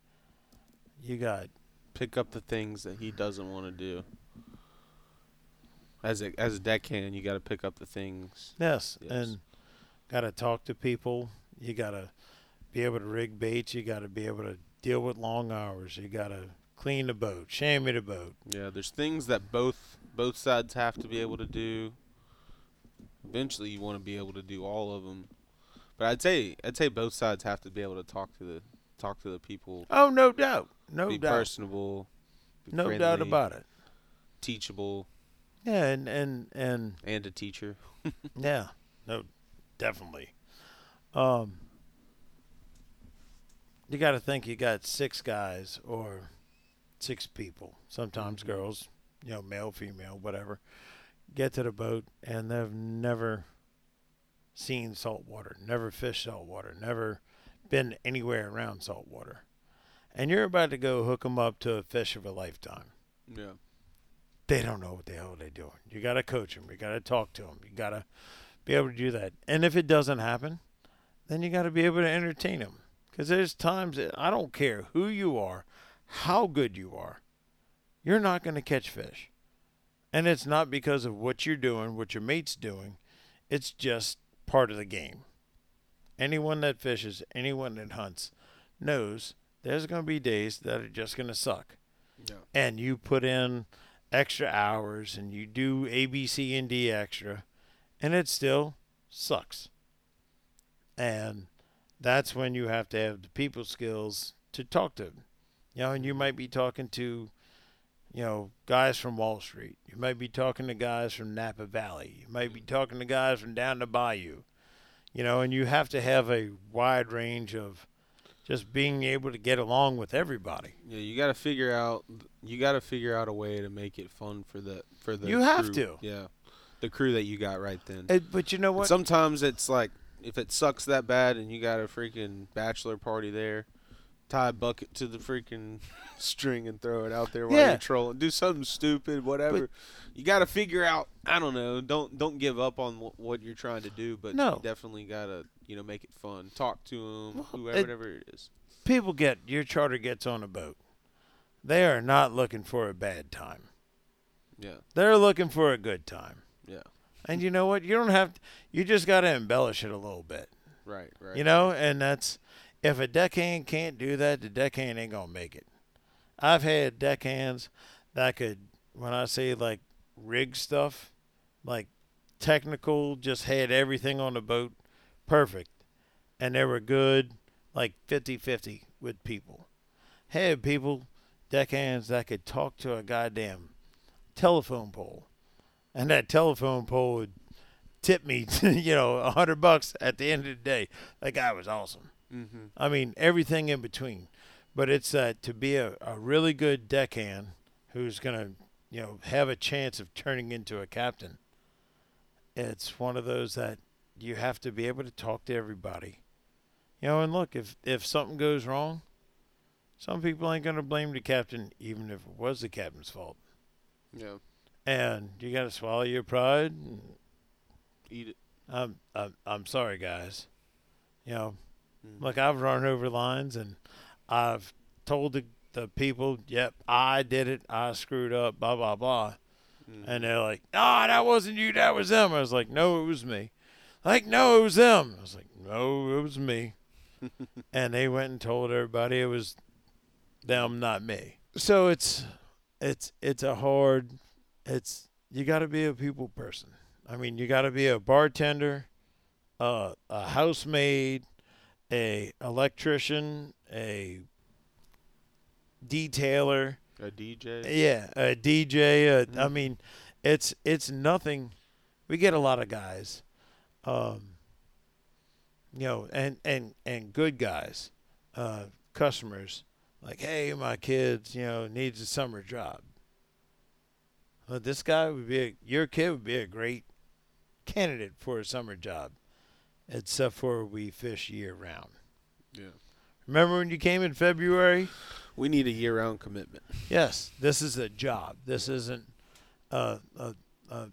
you got pick up the things that he doesn't want to do. As a as a deckhand, you got to pick up the things. Yes, yes. And got to talk to people. You got to be able to rig baits. You got to be able to deal with long hours. You got to clean the boat, chamois the boat. Yeah, there's things that both both sides have to be able to do. Eventually, you want to be able to do all of them, but I'd say I'd say both sides have to be able to talk to the talk to the people. Oh, no doubt, no be doubt. Be personable, be no friendly, doubt about it. Teachable. Yeah, and and and, and a teacher. Yeah, no, definitely. Um, you got to think you got six guys or. Six people, sometimes mm-hmm. girls, you know, male, female, whatever, get to the boat and they've never seen salt water, never fished salt water, never been anywhere around salt water. And you're about to go hook them up to a fish of a lifetime. Yeah. They don't know what the hell they're doing. You got to coach them. You got to talk to them. You got to be able to do that. And if it doesn't happen, then you got to be able to entertain them. Because there's times that I don't care who you are, how good you are, you're not going to catch fish. And it's not because of what you're doing, what your mate's doing. It's just part of the game. Anyone that fishes, anyone that hunts knows there's going to be days that are just going to suck. Yeah. And you put in extra hours and you do A, B, C, and D extra, and it still sucks. And that's when you have to have the people skills to talk to them. You know, and you might be talking to, you know, guys from Wall Street. You might be talking to guys from Napa Valley. You might be talking to guys from down the bayou. You know, and you have to have a wide range of just being able to get along with everybody. Yeah, you got to figure out you got to figure out a way to make it fun for the for the You crew. Have to. Yeah. The crew that you got right then. It, but you know what? And sometimes it's like if it sucks that bad and you got a freaking bachelor party there, tie a bucket to the freaking string and throw it out there while yeah. you're trolling. Do something stupid, whatever. But you got to figure out, I don't know, don't don't give up on w- what you're trying to do, but no. You definitely got to, you know, make it fun. Talk to them, well, whoever it, whatever it is. People get, your charter gets on a boat. They are not looking for a bad time. Yeah. They're looking for a good time. Yeah. And you know what? You don't have to, you just got to embellish it a little bit. Right, right. You know, and that's, if a deckhand can't do that, the deckhand ain't going to make it. I've had deckhands that could, when I say like rig stuff, like technical, just had everything on the boat perfect. And they were good, like fifty-fifty with people. Had people, deckhands that could talk to a goddamn telephone pole. And that telephone pole would tip me, you know, a hundred bucks at the end of the day. That guy was awesome. Mm-hmm. I mean, everything in between. But it's uh, to be a, a really good deckhand who's going to, you know, have a chance of turning into a captain. It's one of those that you have to be able to talk to everybody. You know, and look, if, if something goes wrong, some people ain't going to blame the captain, even if it was the captain's fault. Yeah. And you got to swallow your pride. And eat it. I'm, I'm, I'm sorry, guys. You know. Look, I've run over lines, and I've told the the people, yep, I did it, I screwed up, blah, blah, blah. Mm. And they're like, ah, oh, that wasn't you, that was them. I was like, no, it was me. Like, no, it was them. I was like, no, it was me. And they went and told everybody it was them, not me. So it's it's it's a hard, it's, you got to be a people person. I mean, you got to be a bartender, uh, a housemaid, a electrician, a detailer. A D J. Yeah, a D J. A, mm-hmm. I mean, it's it's nothing. We get a lot of guys, um, you know, and, and, and good guys, uh, customers. Like, hey, my kids, you know, needs a summer job. Well, this guy would be, a, your kid would be a great candidate for a summer job, except for we fish year round. Yeah. Remember when you came in February? We need a year-round commitment. Yes, this is a job. This isn't a, a, a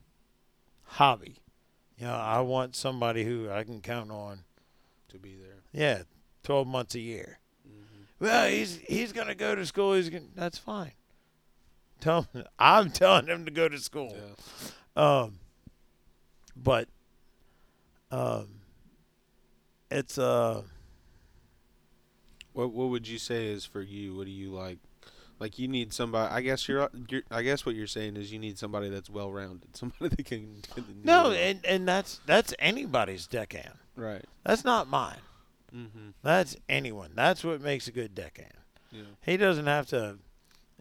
hobby. You know, I want somebody who I can count on to be there. Yeah, twelve months a year. Mm-hmm. Well, he's he's gonna go to school. He's gonna, that's fine. Tell him, I'm telling him to go to school. Yeah. Um, but um, it's a. Uh, What what would you say is for you? What do you like? Like you need somebody. I guess you're. you're I guess what you're saying is you need somebody that's well rounded. Somebody that can. No, and, and that's that's anybody's deckhand. Right. That's not mine. Mm-hmm. That's anyone. That's what makes a good deckhand. Yeah. He doesn't have to,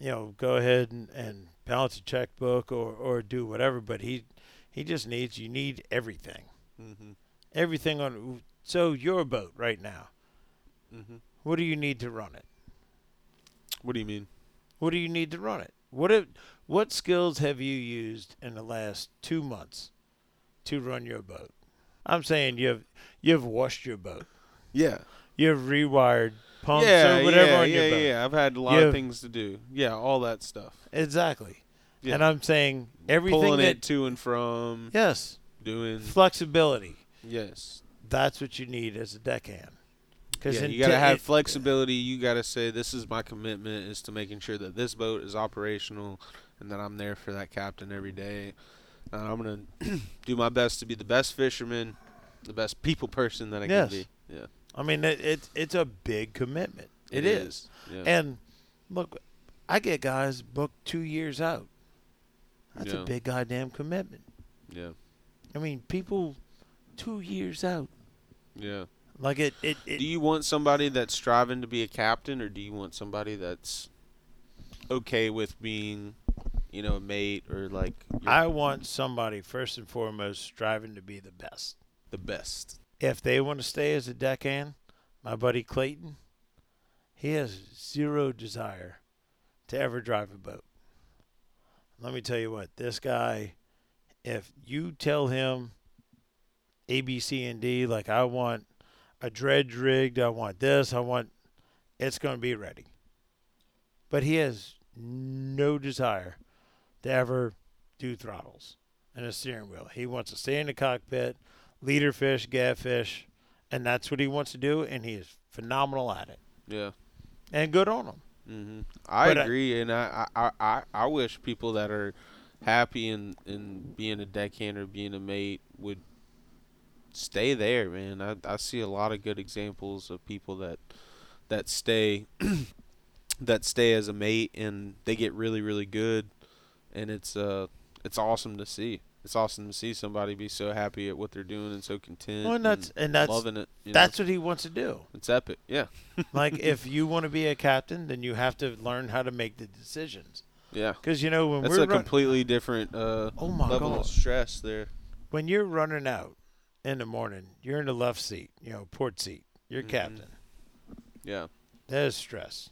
you know, go ahead and, and balance a checkbook or, or do whatever. But he he just needs. You need everything. Mm-hmm. Everything on. So your boat right now. Mm-hmm. What do you need to run it? What do you mean? What do you need to run it? What if, what skills have you used in the last two months to run your boat? I'm saying you've you've washed your boat. Yeah. You've rewired pumps yeah, or whatever yeah, on your yeah, boat. Yeah, yeah, I've had a lot you've, of things to do. Yeah, all that stuff. Exactly. Yeah. And I'm saying everything Pulling that, it to and from. Yes. Doing. Flexibility. Yes. That's what you need as a deckhand. Yeah, you got to have flexibility. You got to say, this is my commitment, is to making sure that this boat is operational and that I'm there for that captain every day. And I'm going to do my best to be the best fisherman, the best people person that I yes. can be. Yeah. I mean, it, it, it's a big commitment. It, it is. is. Yeah. And, look, I get guys booked two years out. That's yeah. a big goddamn commitment. Yeah. I mean, people two years out. Yeah. Like it, it, it. Do you want somebody that's striving to be a captain, or do you want somebody that's okay with being, you know, a mate or like? I want somebody first and foremost striving to be the best. The best. If they want to stay as a deckhand, my buddy Clayton, he has zero desire to ever drive a boat. Let me tell you what, this guy, if you tell him A, B, C, and D, like I want. A dredge rigged, I want this, I want, it's going to be ready. But he has no desire to ever do throttles and a steering wheel. He wants to stay in the cockpit, leader fish, gaff fish, and that's what he wants to do, and he is phenomenal at it. Yeah. And good on him. Mm-hmm. I but agree, I, and I, I, I, I wish people that are happy in, in being a deckhand or being a mate would stay there, man. I, I see a lot of good examples of people that that stay that stay as a mate and they get really, really good, and it's uh it's awesome to see. It's awesome to see somebody be so happy at what they're doing and so content. Well, and that's and, and that's loving it. You that's know? What he wants to do. It's epic, yeah. Like if you want to be a captain, then you have to learn how to make the decisions. Yeah, because you know when that's we're that's a run- completely different uh oh my level God. Of stress there. When you're running out. In the morning, you're in the left seat, you know, port seat. You're mm-hmm. captain. Yeah. There's stress.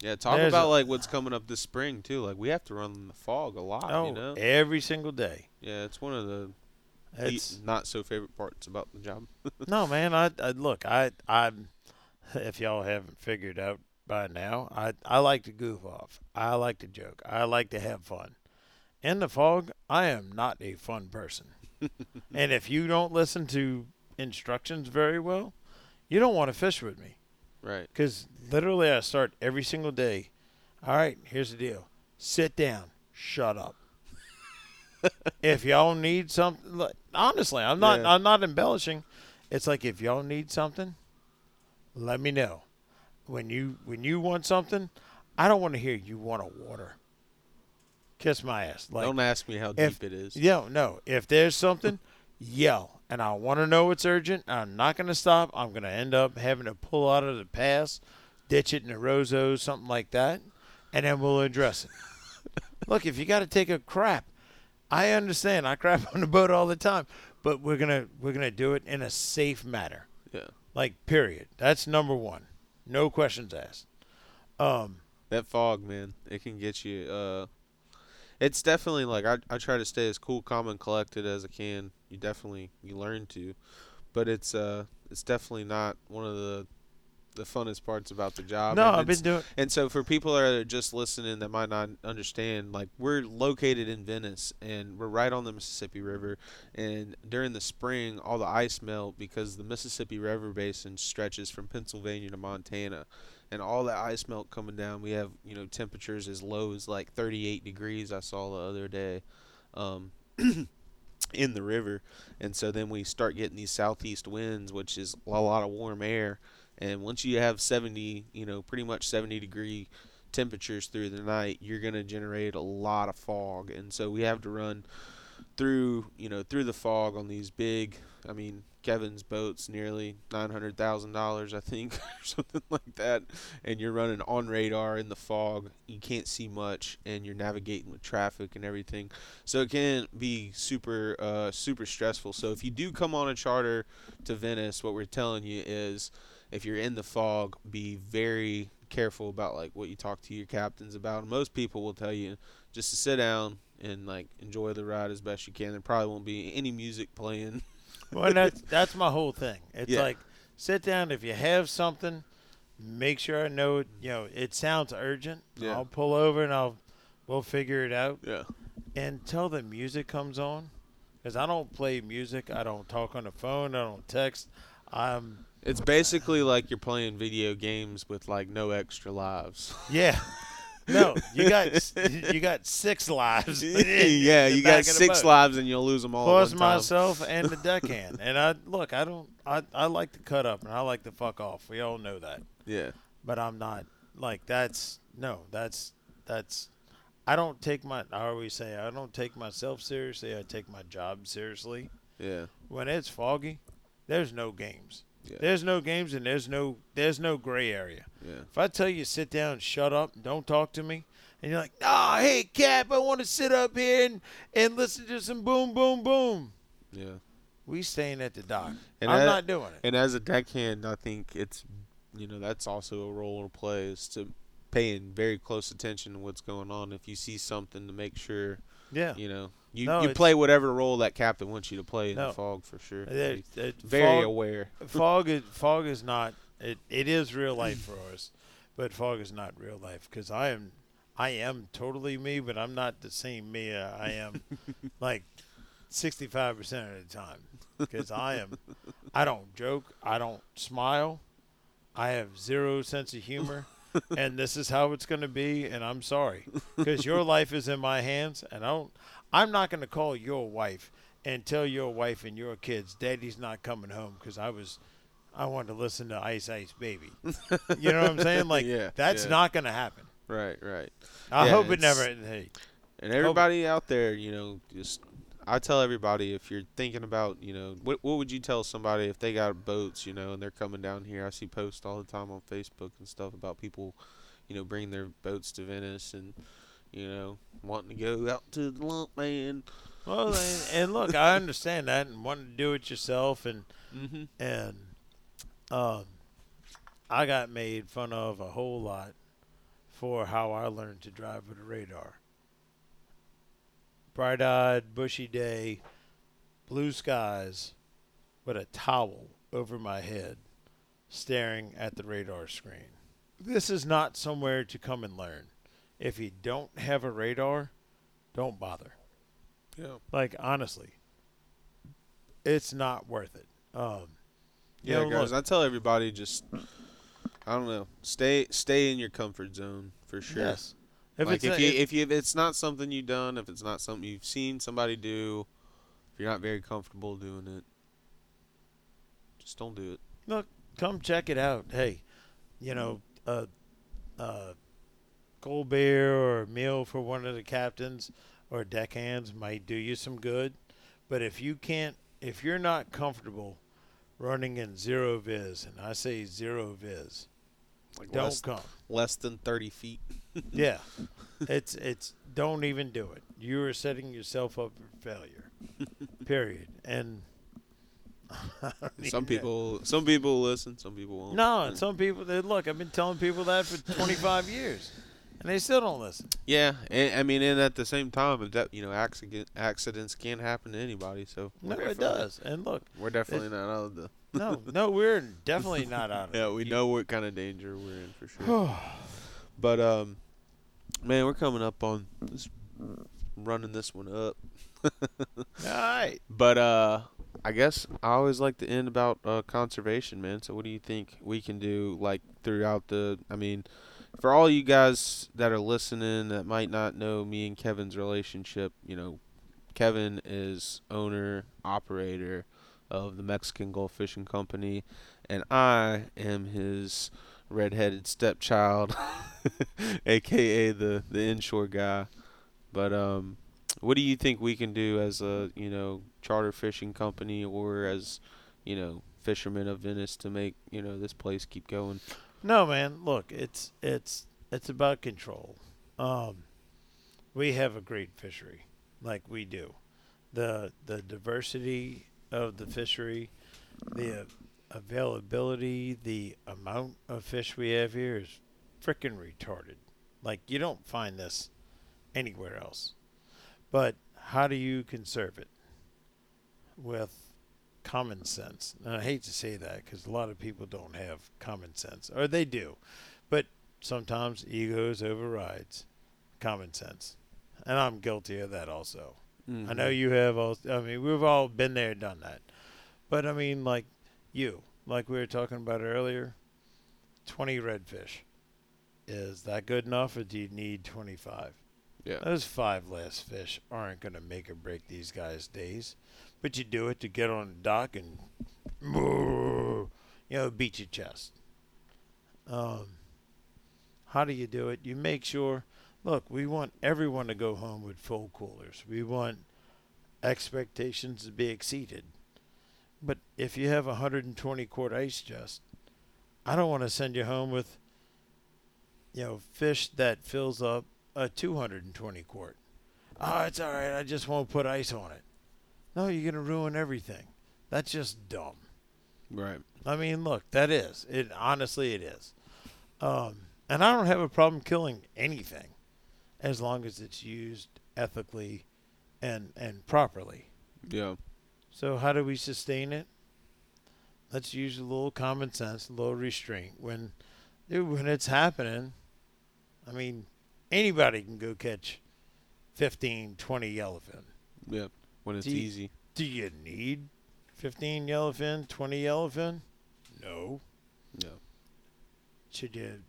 Yeah, talk There's about, a, like, what's coming up this spring, too. Like, we have to run in the fog a lot, oh, you know? Every single day. Yeah, it's one of the it's, not-so-favorite parts about the job. No, man, I, I look, I, I'm, if y'all haven't figured out by now, I, I like to goof off. I like to joke. I like to have fun. In the fog, I am not a fun person. And if you don't listen to instructions very well, you don't want to fish with me. Right. Because literally I start every single day all right, here's the deal. Sit down. Shut up. If y'all need something, look, honestly, I'm not yeah. I'm not embellishing. It's like, if y'all need something, let me know. When you when you want something, I don't want to hear you want a water. Kiss my ass. Like, don't ask me how if, deep it is. Yeah, no. If there's something, yell. And I want to know it's urgent. I'm not going to stop. I'm going to end up having to pull out of the pass, ditch it in the Roseau, something like that, and then we'll address it. Look, if you got to take a crap, I understand. I crap on the boat all the time, but we're gonna we're gonna do it in a safe manner. Yeah. Like, period. That's number one. No questions asked. Um, that fog, man, it can get you. Uh, it's definitely like I I try to stay as cool, calm, and collected as I can. You definitely you learn to, but it's uh it's definitely not one of the the funnest parts about the job. No, and I've been doing. And so for people that are just listening that might not understand, like, we're located in Venice and we're right on the Mississippi River. And during the spring, all the ice melt because the Mississippi River Basin stretches from Pennsylvania to Montana, and all that ice melt coming down. We have, you know, temperatures as low as like thirty-eight degrees. I saw the other day, um, in the river. And so then we start getting these southeast winds, which is a lot of warm air. And once you have seventy, you know, pretty much seventy degree temperatures through the night, you're going to generate a lot of fog. And so we have to run through, you know, through the fog on these big, I mean, Kevin's boat's nearly nine hundred thousand dollars, I think, or something like that. And you're running on radar in the fog. You can't see much, and you're navigating with traffic and everything. So it can be super, uh, super stressful. So if you do come on a charter to Venice, what we're telling you is, if you're in the fog, be very careful about, like, what you talk to your captains about. And most people will tell you just to sit down and, like, enjoy the ride as best you can. There probably won't be any music playing. Well, and that's, that's my whole thing. It's yeah. like, sit down. If you have something, make sure I know it. You know, it sounds urgent. Yeah. I'll pull over and I'll we'll figure it out. Yeah. Until the music comes on, because I don't play music. I don't talk on the phone. I don't text. I'm... It's basically like you're playing video games with, like, no extra lives. Yeah. No, you got you got six lives. Yeah, you got six lives and you'll lose them all. Plus myself and the deckhand. And I look, I don't I, I like to cut up and I like to fuck off. We all know that. Yeah. But I'm not like that's no, that's that's I don't take my I always say I don't take myself seriously. I take my job seriously. Yeah. When it's foggy, there's no games. Yeah. There's no games and there's no there's no gray area. Yeah. If I tell you sit down, shut up, don't talk to me, and you're like, oh, hey, Cap, I want to sit up here and, and listen to some boom, boom, boom. Yeah. We staying at the dock. And I'm as, not doing it. And as a deckhand, I think it's, you know, that's also a role to play, is to paying very close attention to what's going on. If you see something, to make sure, yeah, you know. You no, you play whatever role that captain wants you to play in no, the fog for sure. It, it, Very fog, aware. Fog is fog is not it, it is real life for us, but fog is not real life because I am I am totally me, but I'm not the same me I am like sixty-five percent of the time because I am I don't joke, I don't smile, I have zero sense of humor. And this is how it's going to be, and I'm sorry, because your life is in my hands, and I don't, I'm not going to call your wife and tell your wife and your kids, Daddy's not coming home, because I was, I wanted to listen to Ice Ice Baby. You know what I'm saying? Like, yeah, that's yeah. not going to happen. Right, right. I yeah, hope it never, hey. And everybody out there, you know, just, I tell everybody, if you're thinking about, you know, what what would you tell somebody if they got boats, you know, and they're coming down here? I see posts all the time on Facebook and stuff about people, you know, bringing their boats to Venice and, you know, wanting to go out to the lump, man. Well, and, and look, I understand that and wanting to do it yourself. And, mm-hmm. and um, I got made fun of a whole lot for how I learned to drive with a radar. Bright-eyed, bushy day, blue skies, with a towel over my head, staring at the radar screen. This is not somewhere to come and learn. If you don't have a radar, don't bother. Yeah. Like, honestly, it's not worth it. Um, yeah, know, guys, look, I tell everybody just, I don't know, stay stay in your comfort zone for sure. Yes. If like it's if a, you if you if it's not something you've done, if it's not something you've seen somebody do, if you're not very comfortable doing it, just don't do it. Look, come check it out. Hey, you know, a uh, uh, cold beer or a meal for one of the captains or deckhands might do you some good. But if you can't, if you're not comfortable running in zero viz, and I say zero viz, like don't less, come less than thirty feet. Yeah, it's it's don't even do it. You are setting yourself up for failure. Period. And some people, that. some people listen, some people won't. No, and some people they look. I've been telling people that for twenty-five years, and they still don't listen. Yeah, and, I mean, and at the same time, that you know, accident accidents can happen to anybody. So no, it does. And look, we're definitely not out of the. no, no, we're definitely not out of it. Yeah, we know what kind of danger we're in for sure. But um. Man, we're coming up on this, running this one up. All right. But uh, I guess I always like to end about uh, conservation, man. So what do you think we can do, like, throughout the – I mean, for all you guys that are listening that might not know me and Kevin's relationship, you know, Kevin is owner, operator of the Mexican Gulf Fishing Company, and I am his – redheaded stepchild, aka the the inshore guy. But um, what do you think we can do as a you know charter fishing company or as you know fishermen of Venice to make you know this place keep going? No, man. Look, it's it's it's about control. Um, we have a great fishery, like we do. the The diversity of the fishery, the uh, availability, the amount of fish we have here is freaking retarded. Like, you don't find this anywhere else. But how do you conserve it? With common sense. And I hate to say that because a lot of people don't have common sense. Or they do. But sometimes egos overrides common sense. And I'm guilty of that also. Mm-hmm. I know you have all. I mean, we've all been there, done that. But, I mean, like, You, like we were talking about earlier, twenty redfish. Is that good enough, or do you need twenty-five? Yeah. Those five last fish aren't going to make or break these guys' days. But you do it to get on the dock and, you know, beat your chest. Um, how do you do it? You make sure, look, we want everyone to go home with full coolers. We want expectations to be exceeded. But if you have a one hundred twenty quart ice chest, I don't want to send you home with, you know, fish that fills up a two hundred twenty quart. Oh, it's all right. I just won't put ice on it. No, you're going to ruin everything. That's just dumb. Right. I mean, look, that is. It honestly, it is. Um, and I don't have a problem killing anything as long as it's used ethically and, and properly. Yeah. So how do we sustain it? Let's use a little common sense, a little restraint. When, dude, when it's happening, I mean, anybody can go catch fifteen, twenty yellowfin. Yep, when it's do you, easy. Do you need fifteen yellowfin, twenty yellowfin? No. No. Should you,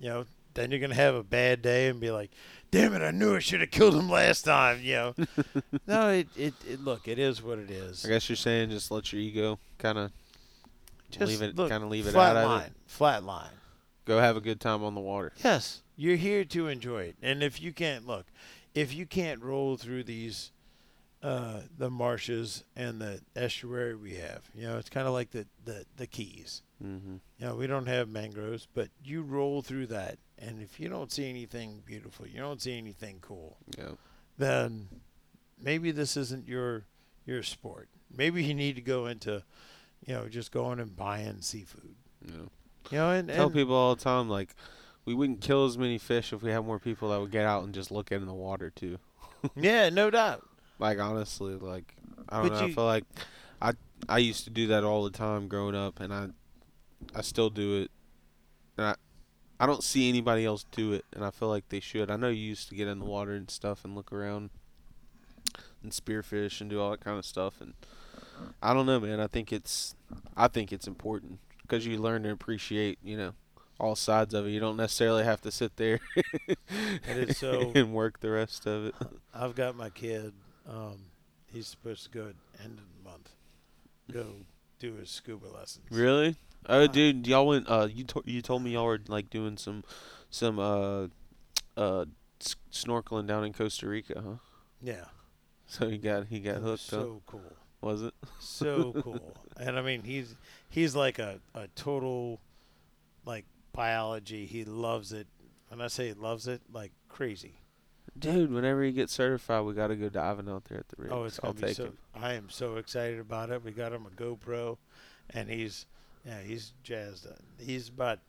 you know, then you're going to have a bad day and be like, damn it, I knew I should have killed him last time, you know. no, it, it, it, look, it is what it is. I guess you're saying just let your ego kind of leave it kind of leave it out of it. Flat line. Go have a good time on the water. Yes, you're here to enjoy it. And if you can't, look, if you can't roll through these, uh, the marshes and the estuary we have, you know, it's kind of like the, the, the Keys. Mm-hmm. You know, we don't have mangroves, but you roll through that. And if you don't see anything beautiful, you don't see anything cool, yeah. then maybe this isn't your your sport. Maybe you need to go into, you know, just going and buying seafood. Yeah. You know, and, I tell and people all the time, like, we wouldn't kill as many fish if we had more people that would get out and just look in the water, too. Yeah, no doubt. Like, honestly, like, I don't but know. You, I feel like I, I used to do that all the time growing up, and I, I still do it. And I... I don't see anybody else do it, and I feel like they should. I know you used to get in the water and stuff and look around and spearfish and do all that kind of stuff. And I don't know, man. I think it's I think it's important because you learn to appreciate, you know, all sides of it. You don't necessarily have to sit there and, it's so, and work the rest of it. I've got my kid. Um, he's supposed to go at the end of the month, go do his scuba lessons. Really? Oh, uh, dude, y'all went. Uh, you to- you told me y'all were like doing some, some uh, uh, s- snorkeling down in Costa Rica, huh? Yeah. So he got he got it hooked. So up. Cool. Was it? So cool. And I mean, he's he's like a, a total, like biology. He loves it. When I say he loves it, like crazy. Dude, whenever he gets certified, we got to go diving out there at the rig. Oh, it's I'll take so, him. I am so excited about it. We got him a GoPro, and he's yeah, he's jazzed up. He's about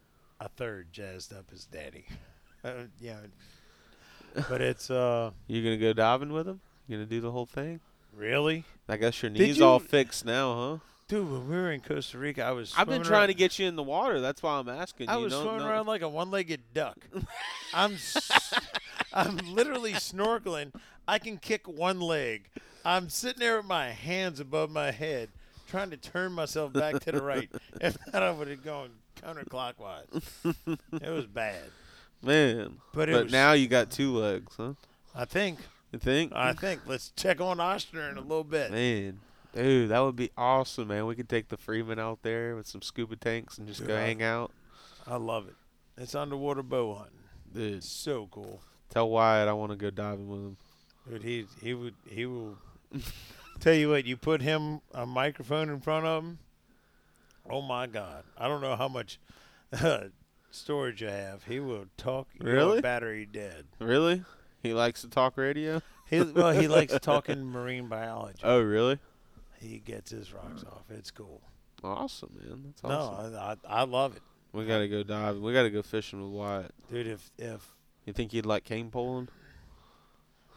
a third jazzed up as daddy. Uh, yeah. But it's uh. You gonna go diving with him? You gonna do the whole thing? Really? I guess your knee's you, all fixed now, huh? Dude, when we were in Costa Rica, I was I've been trying around. to get you in the water. That's why I'm asking. I you was don't swimming know. around like a one-legged duck. I'm s- I'm literally snorkeling. I can kick one leg. I'm sitting there with my hands above my head trying to turn myself back to the right. If not, I would have gone counterclockwise. It was bad. Man. But, it but was, now you got two legs, huh? I think. You think? I think. Let's check on Oster in a little bit. Man. Dude, that would be awesome, man. We could take the Freeman out there with some scuba tanks and just Dude, go I, hang out. I love it. It's underwater bow hunting. Dude. It's so cool. Tell Wyatt I want to go diving with him. Dude, he, he, would, he will. Tell you what, you put him a microphone in front of him, oh, my God. I don't know how much storage I have. He will talk. Really? Your battery dead. Really? He likes to talk radio? He, well, he likes talking marine biology. Oh, really? He gets his rocks off. It's cool. Awesome, man. That's awesome. No, I, I, I love it. We got to go diving. We got to go fishing with Wyatt. Dude, if, if. You think he'd like cane pulling?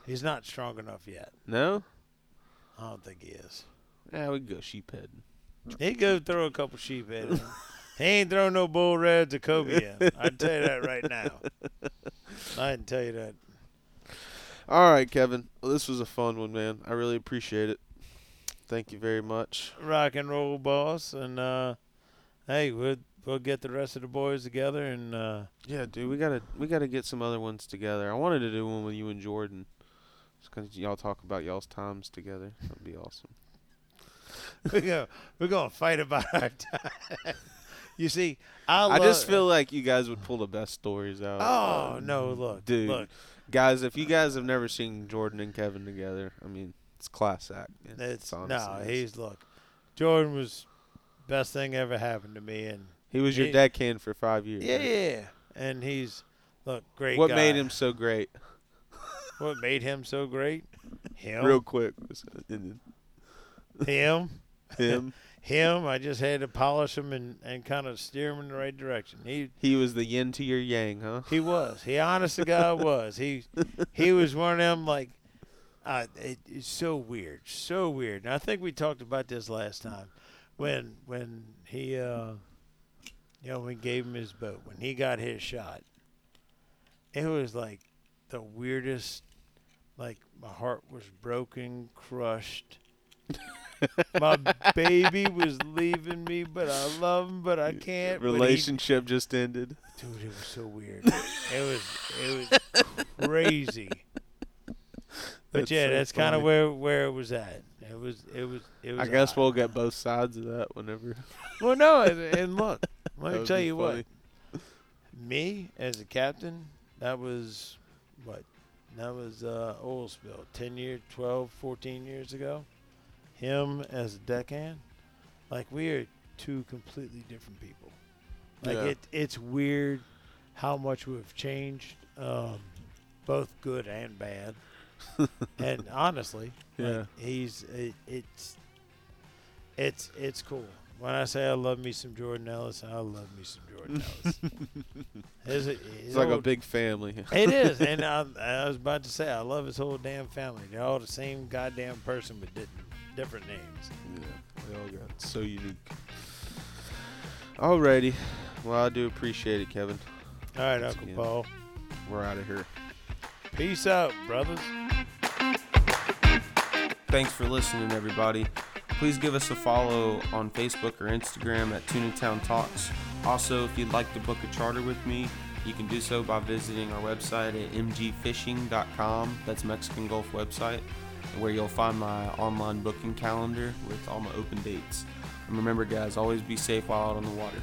He's not strong enough yet. No? I don't think he is. Yeah, we can go sheep heading. He go throw a couple sheep heading. He ain't throwing no bull reds or cobia. I can tell you that right now. I can tell you that. All right, Kevin. Well, this was a fun one, man. I really appreciate it. Thank you very much. Rock and roll, boss. And, uh, hey, we'll, we'll get the rest of the boys together. And uh, yeah, dude, we gotta we gotta get some other ones together. I wanted to do one with you and Jordan. Just because y'all talk about y'all's times together. That would be awesome. we're gonna, we're gonna fight about our time. You see, I, I just feel like you guys would pull the best stories out. Oh, um, no, look. Dude. Look. Guys, if you guys have never seen Jordan and Kevin together, I mean, it's class act. Man. It's, it's no, he's, look, Jordan was best thing ever happened to me. And he was he, your deckhand for five years. Yeah, right? yeah. And he's, look, great what guy. What made him so great? What made him so great? Him. Real quick. Him. Him. Him, I just had to polish him and, and kind of steer him in the right direction. He he was the yin to your yang, huh? He was. He, honest to God, was. He he was one of them, like, uh, it, it's so weird, so weird. And I think we talked about this last time when when he, uh, you know, we gave him his boat. When he got his shot, it was like the weirdest, like my heart was broken, crushed. My baby was leaving me, but I love him, but I can't. Relationship he, just ended. Dude, it was so weird. It was it was crazy. But that's yeah, so that's kind of where, where it was at. It was it was it was. I guess we'll get both sides of that whenever. Well, no, and, and look, let me tell you funny. what. Me as a captain, that was what, that was uh, oil spill. Ten years, twelve, fourteen years ago. Him as a deckhand, like we are two completely different people. Like yeah. it, it's weird how much we've changed, um, both good and bad. And honestly, yeah, like he's it, it's it's it's cool. When I say I love me some Jordan Ellis, I love me some Jordan Ellis. It's, a, it's, it's like old, a big family. It is, and I, I was about to say I love his whole damn family. They're all the same goddamn person, but didn't. Different names. Yeah, they all got so unique. Alrighty. Well, I do appreciate it, Kevin. All right, Uncle Paul. We're out of here. Peace out, brothers. Thanks for listening, everybody. Please give us a follow on Facebook or Instagram at Tune Town Talks. Also, if you'd like to book a charter with me, you can do so by visiting our website at m g fishing dot com. That's Mexican Gulf website, where you'll find my online booking calendar with all my open dates. And remember, guys, always be safe while out on the water.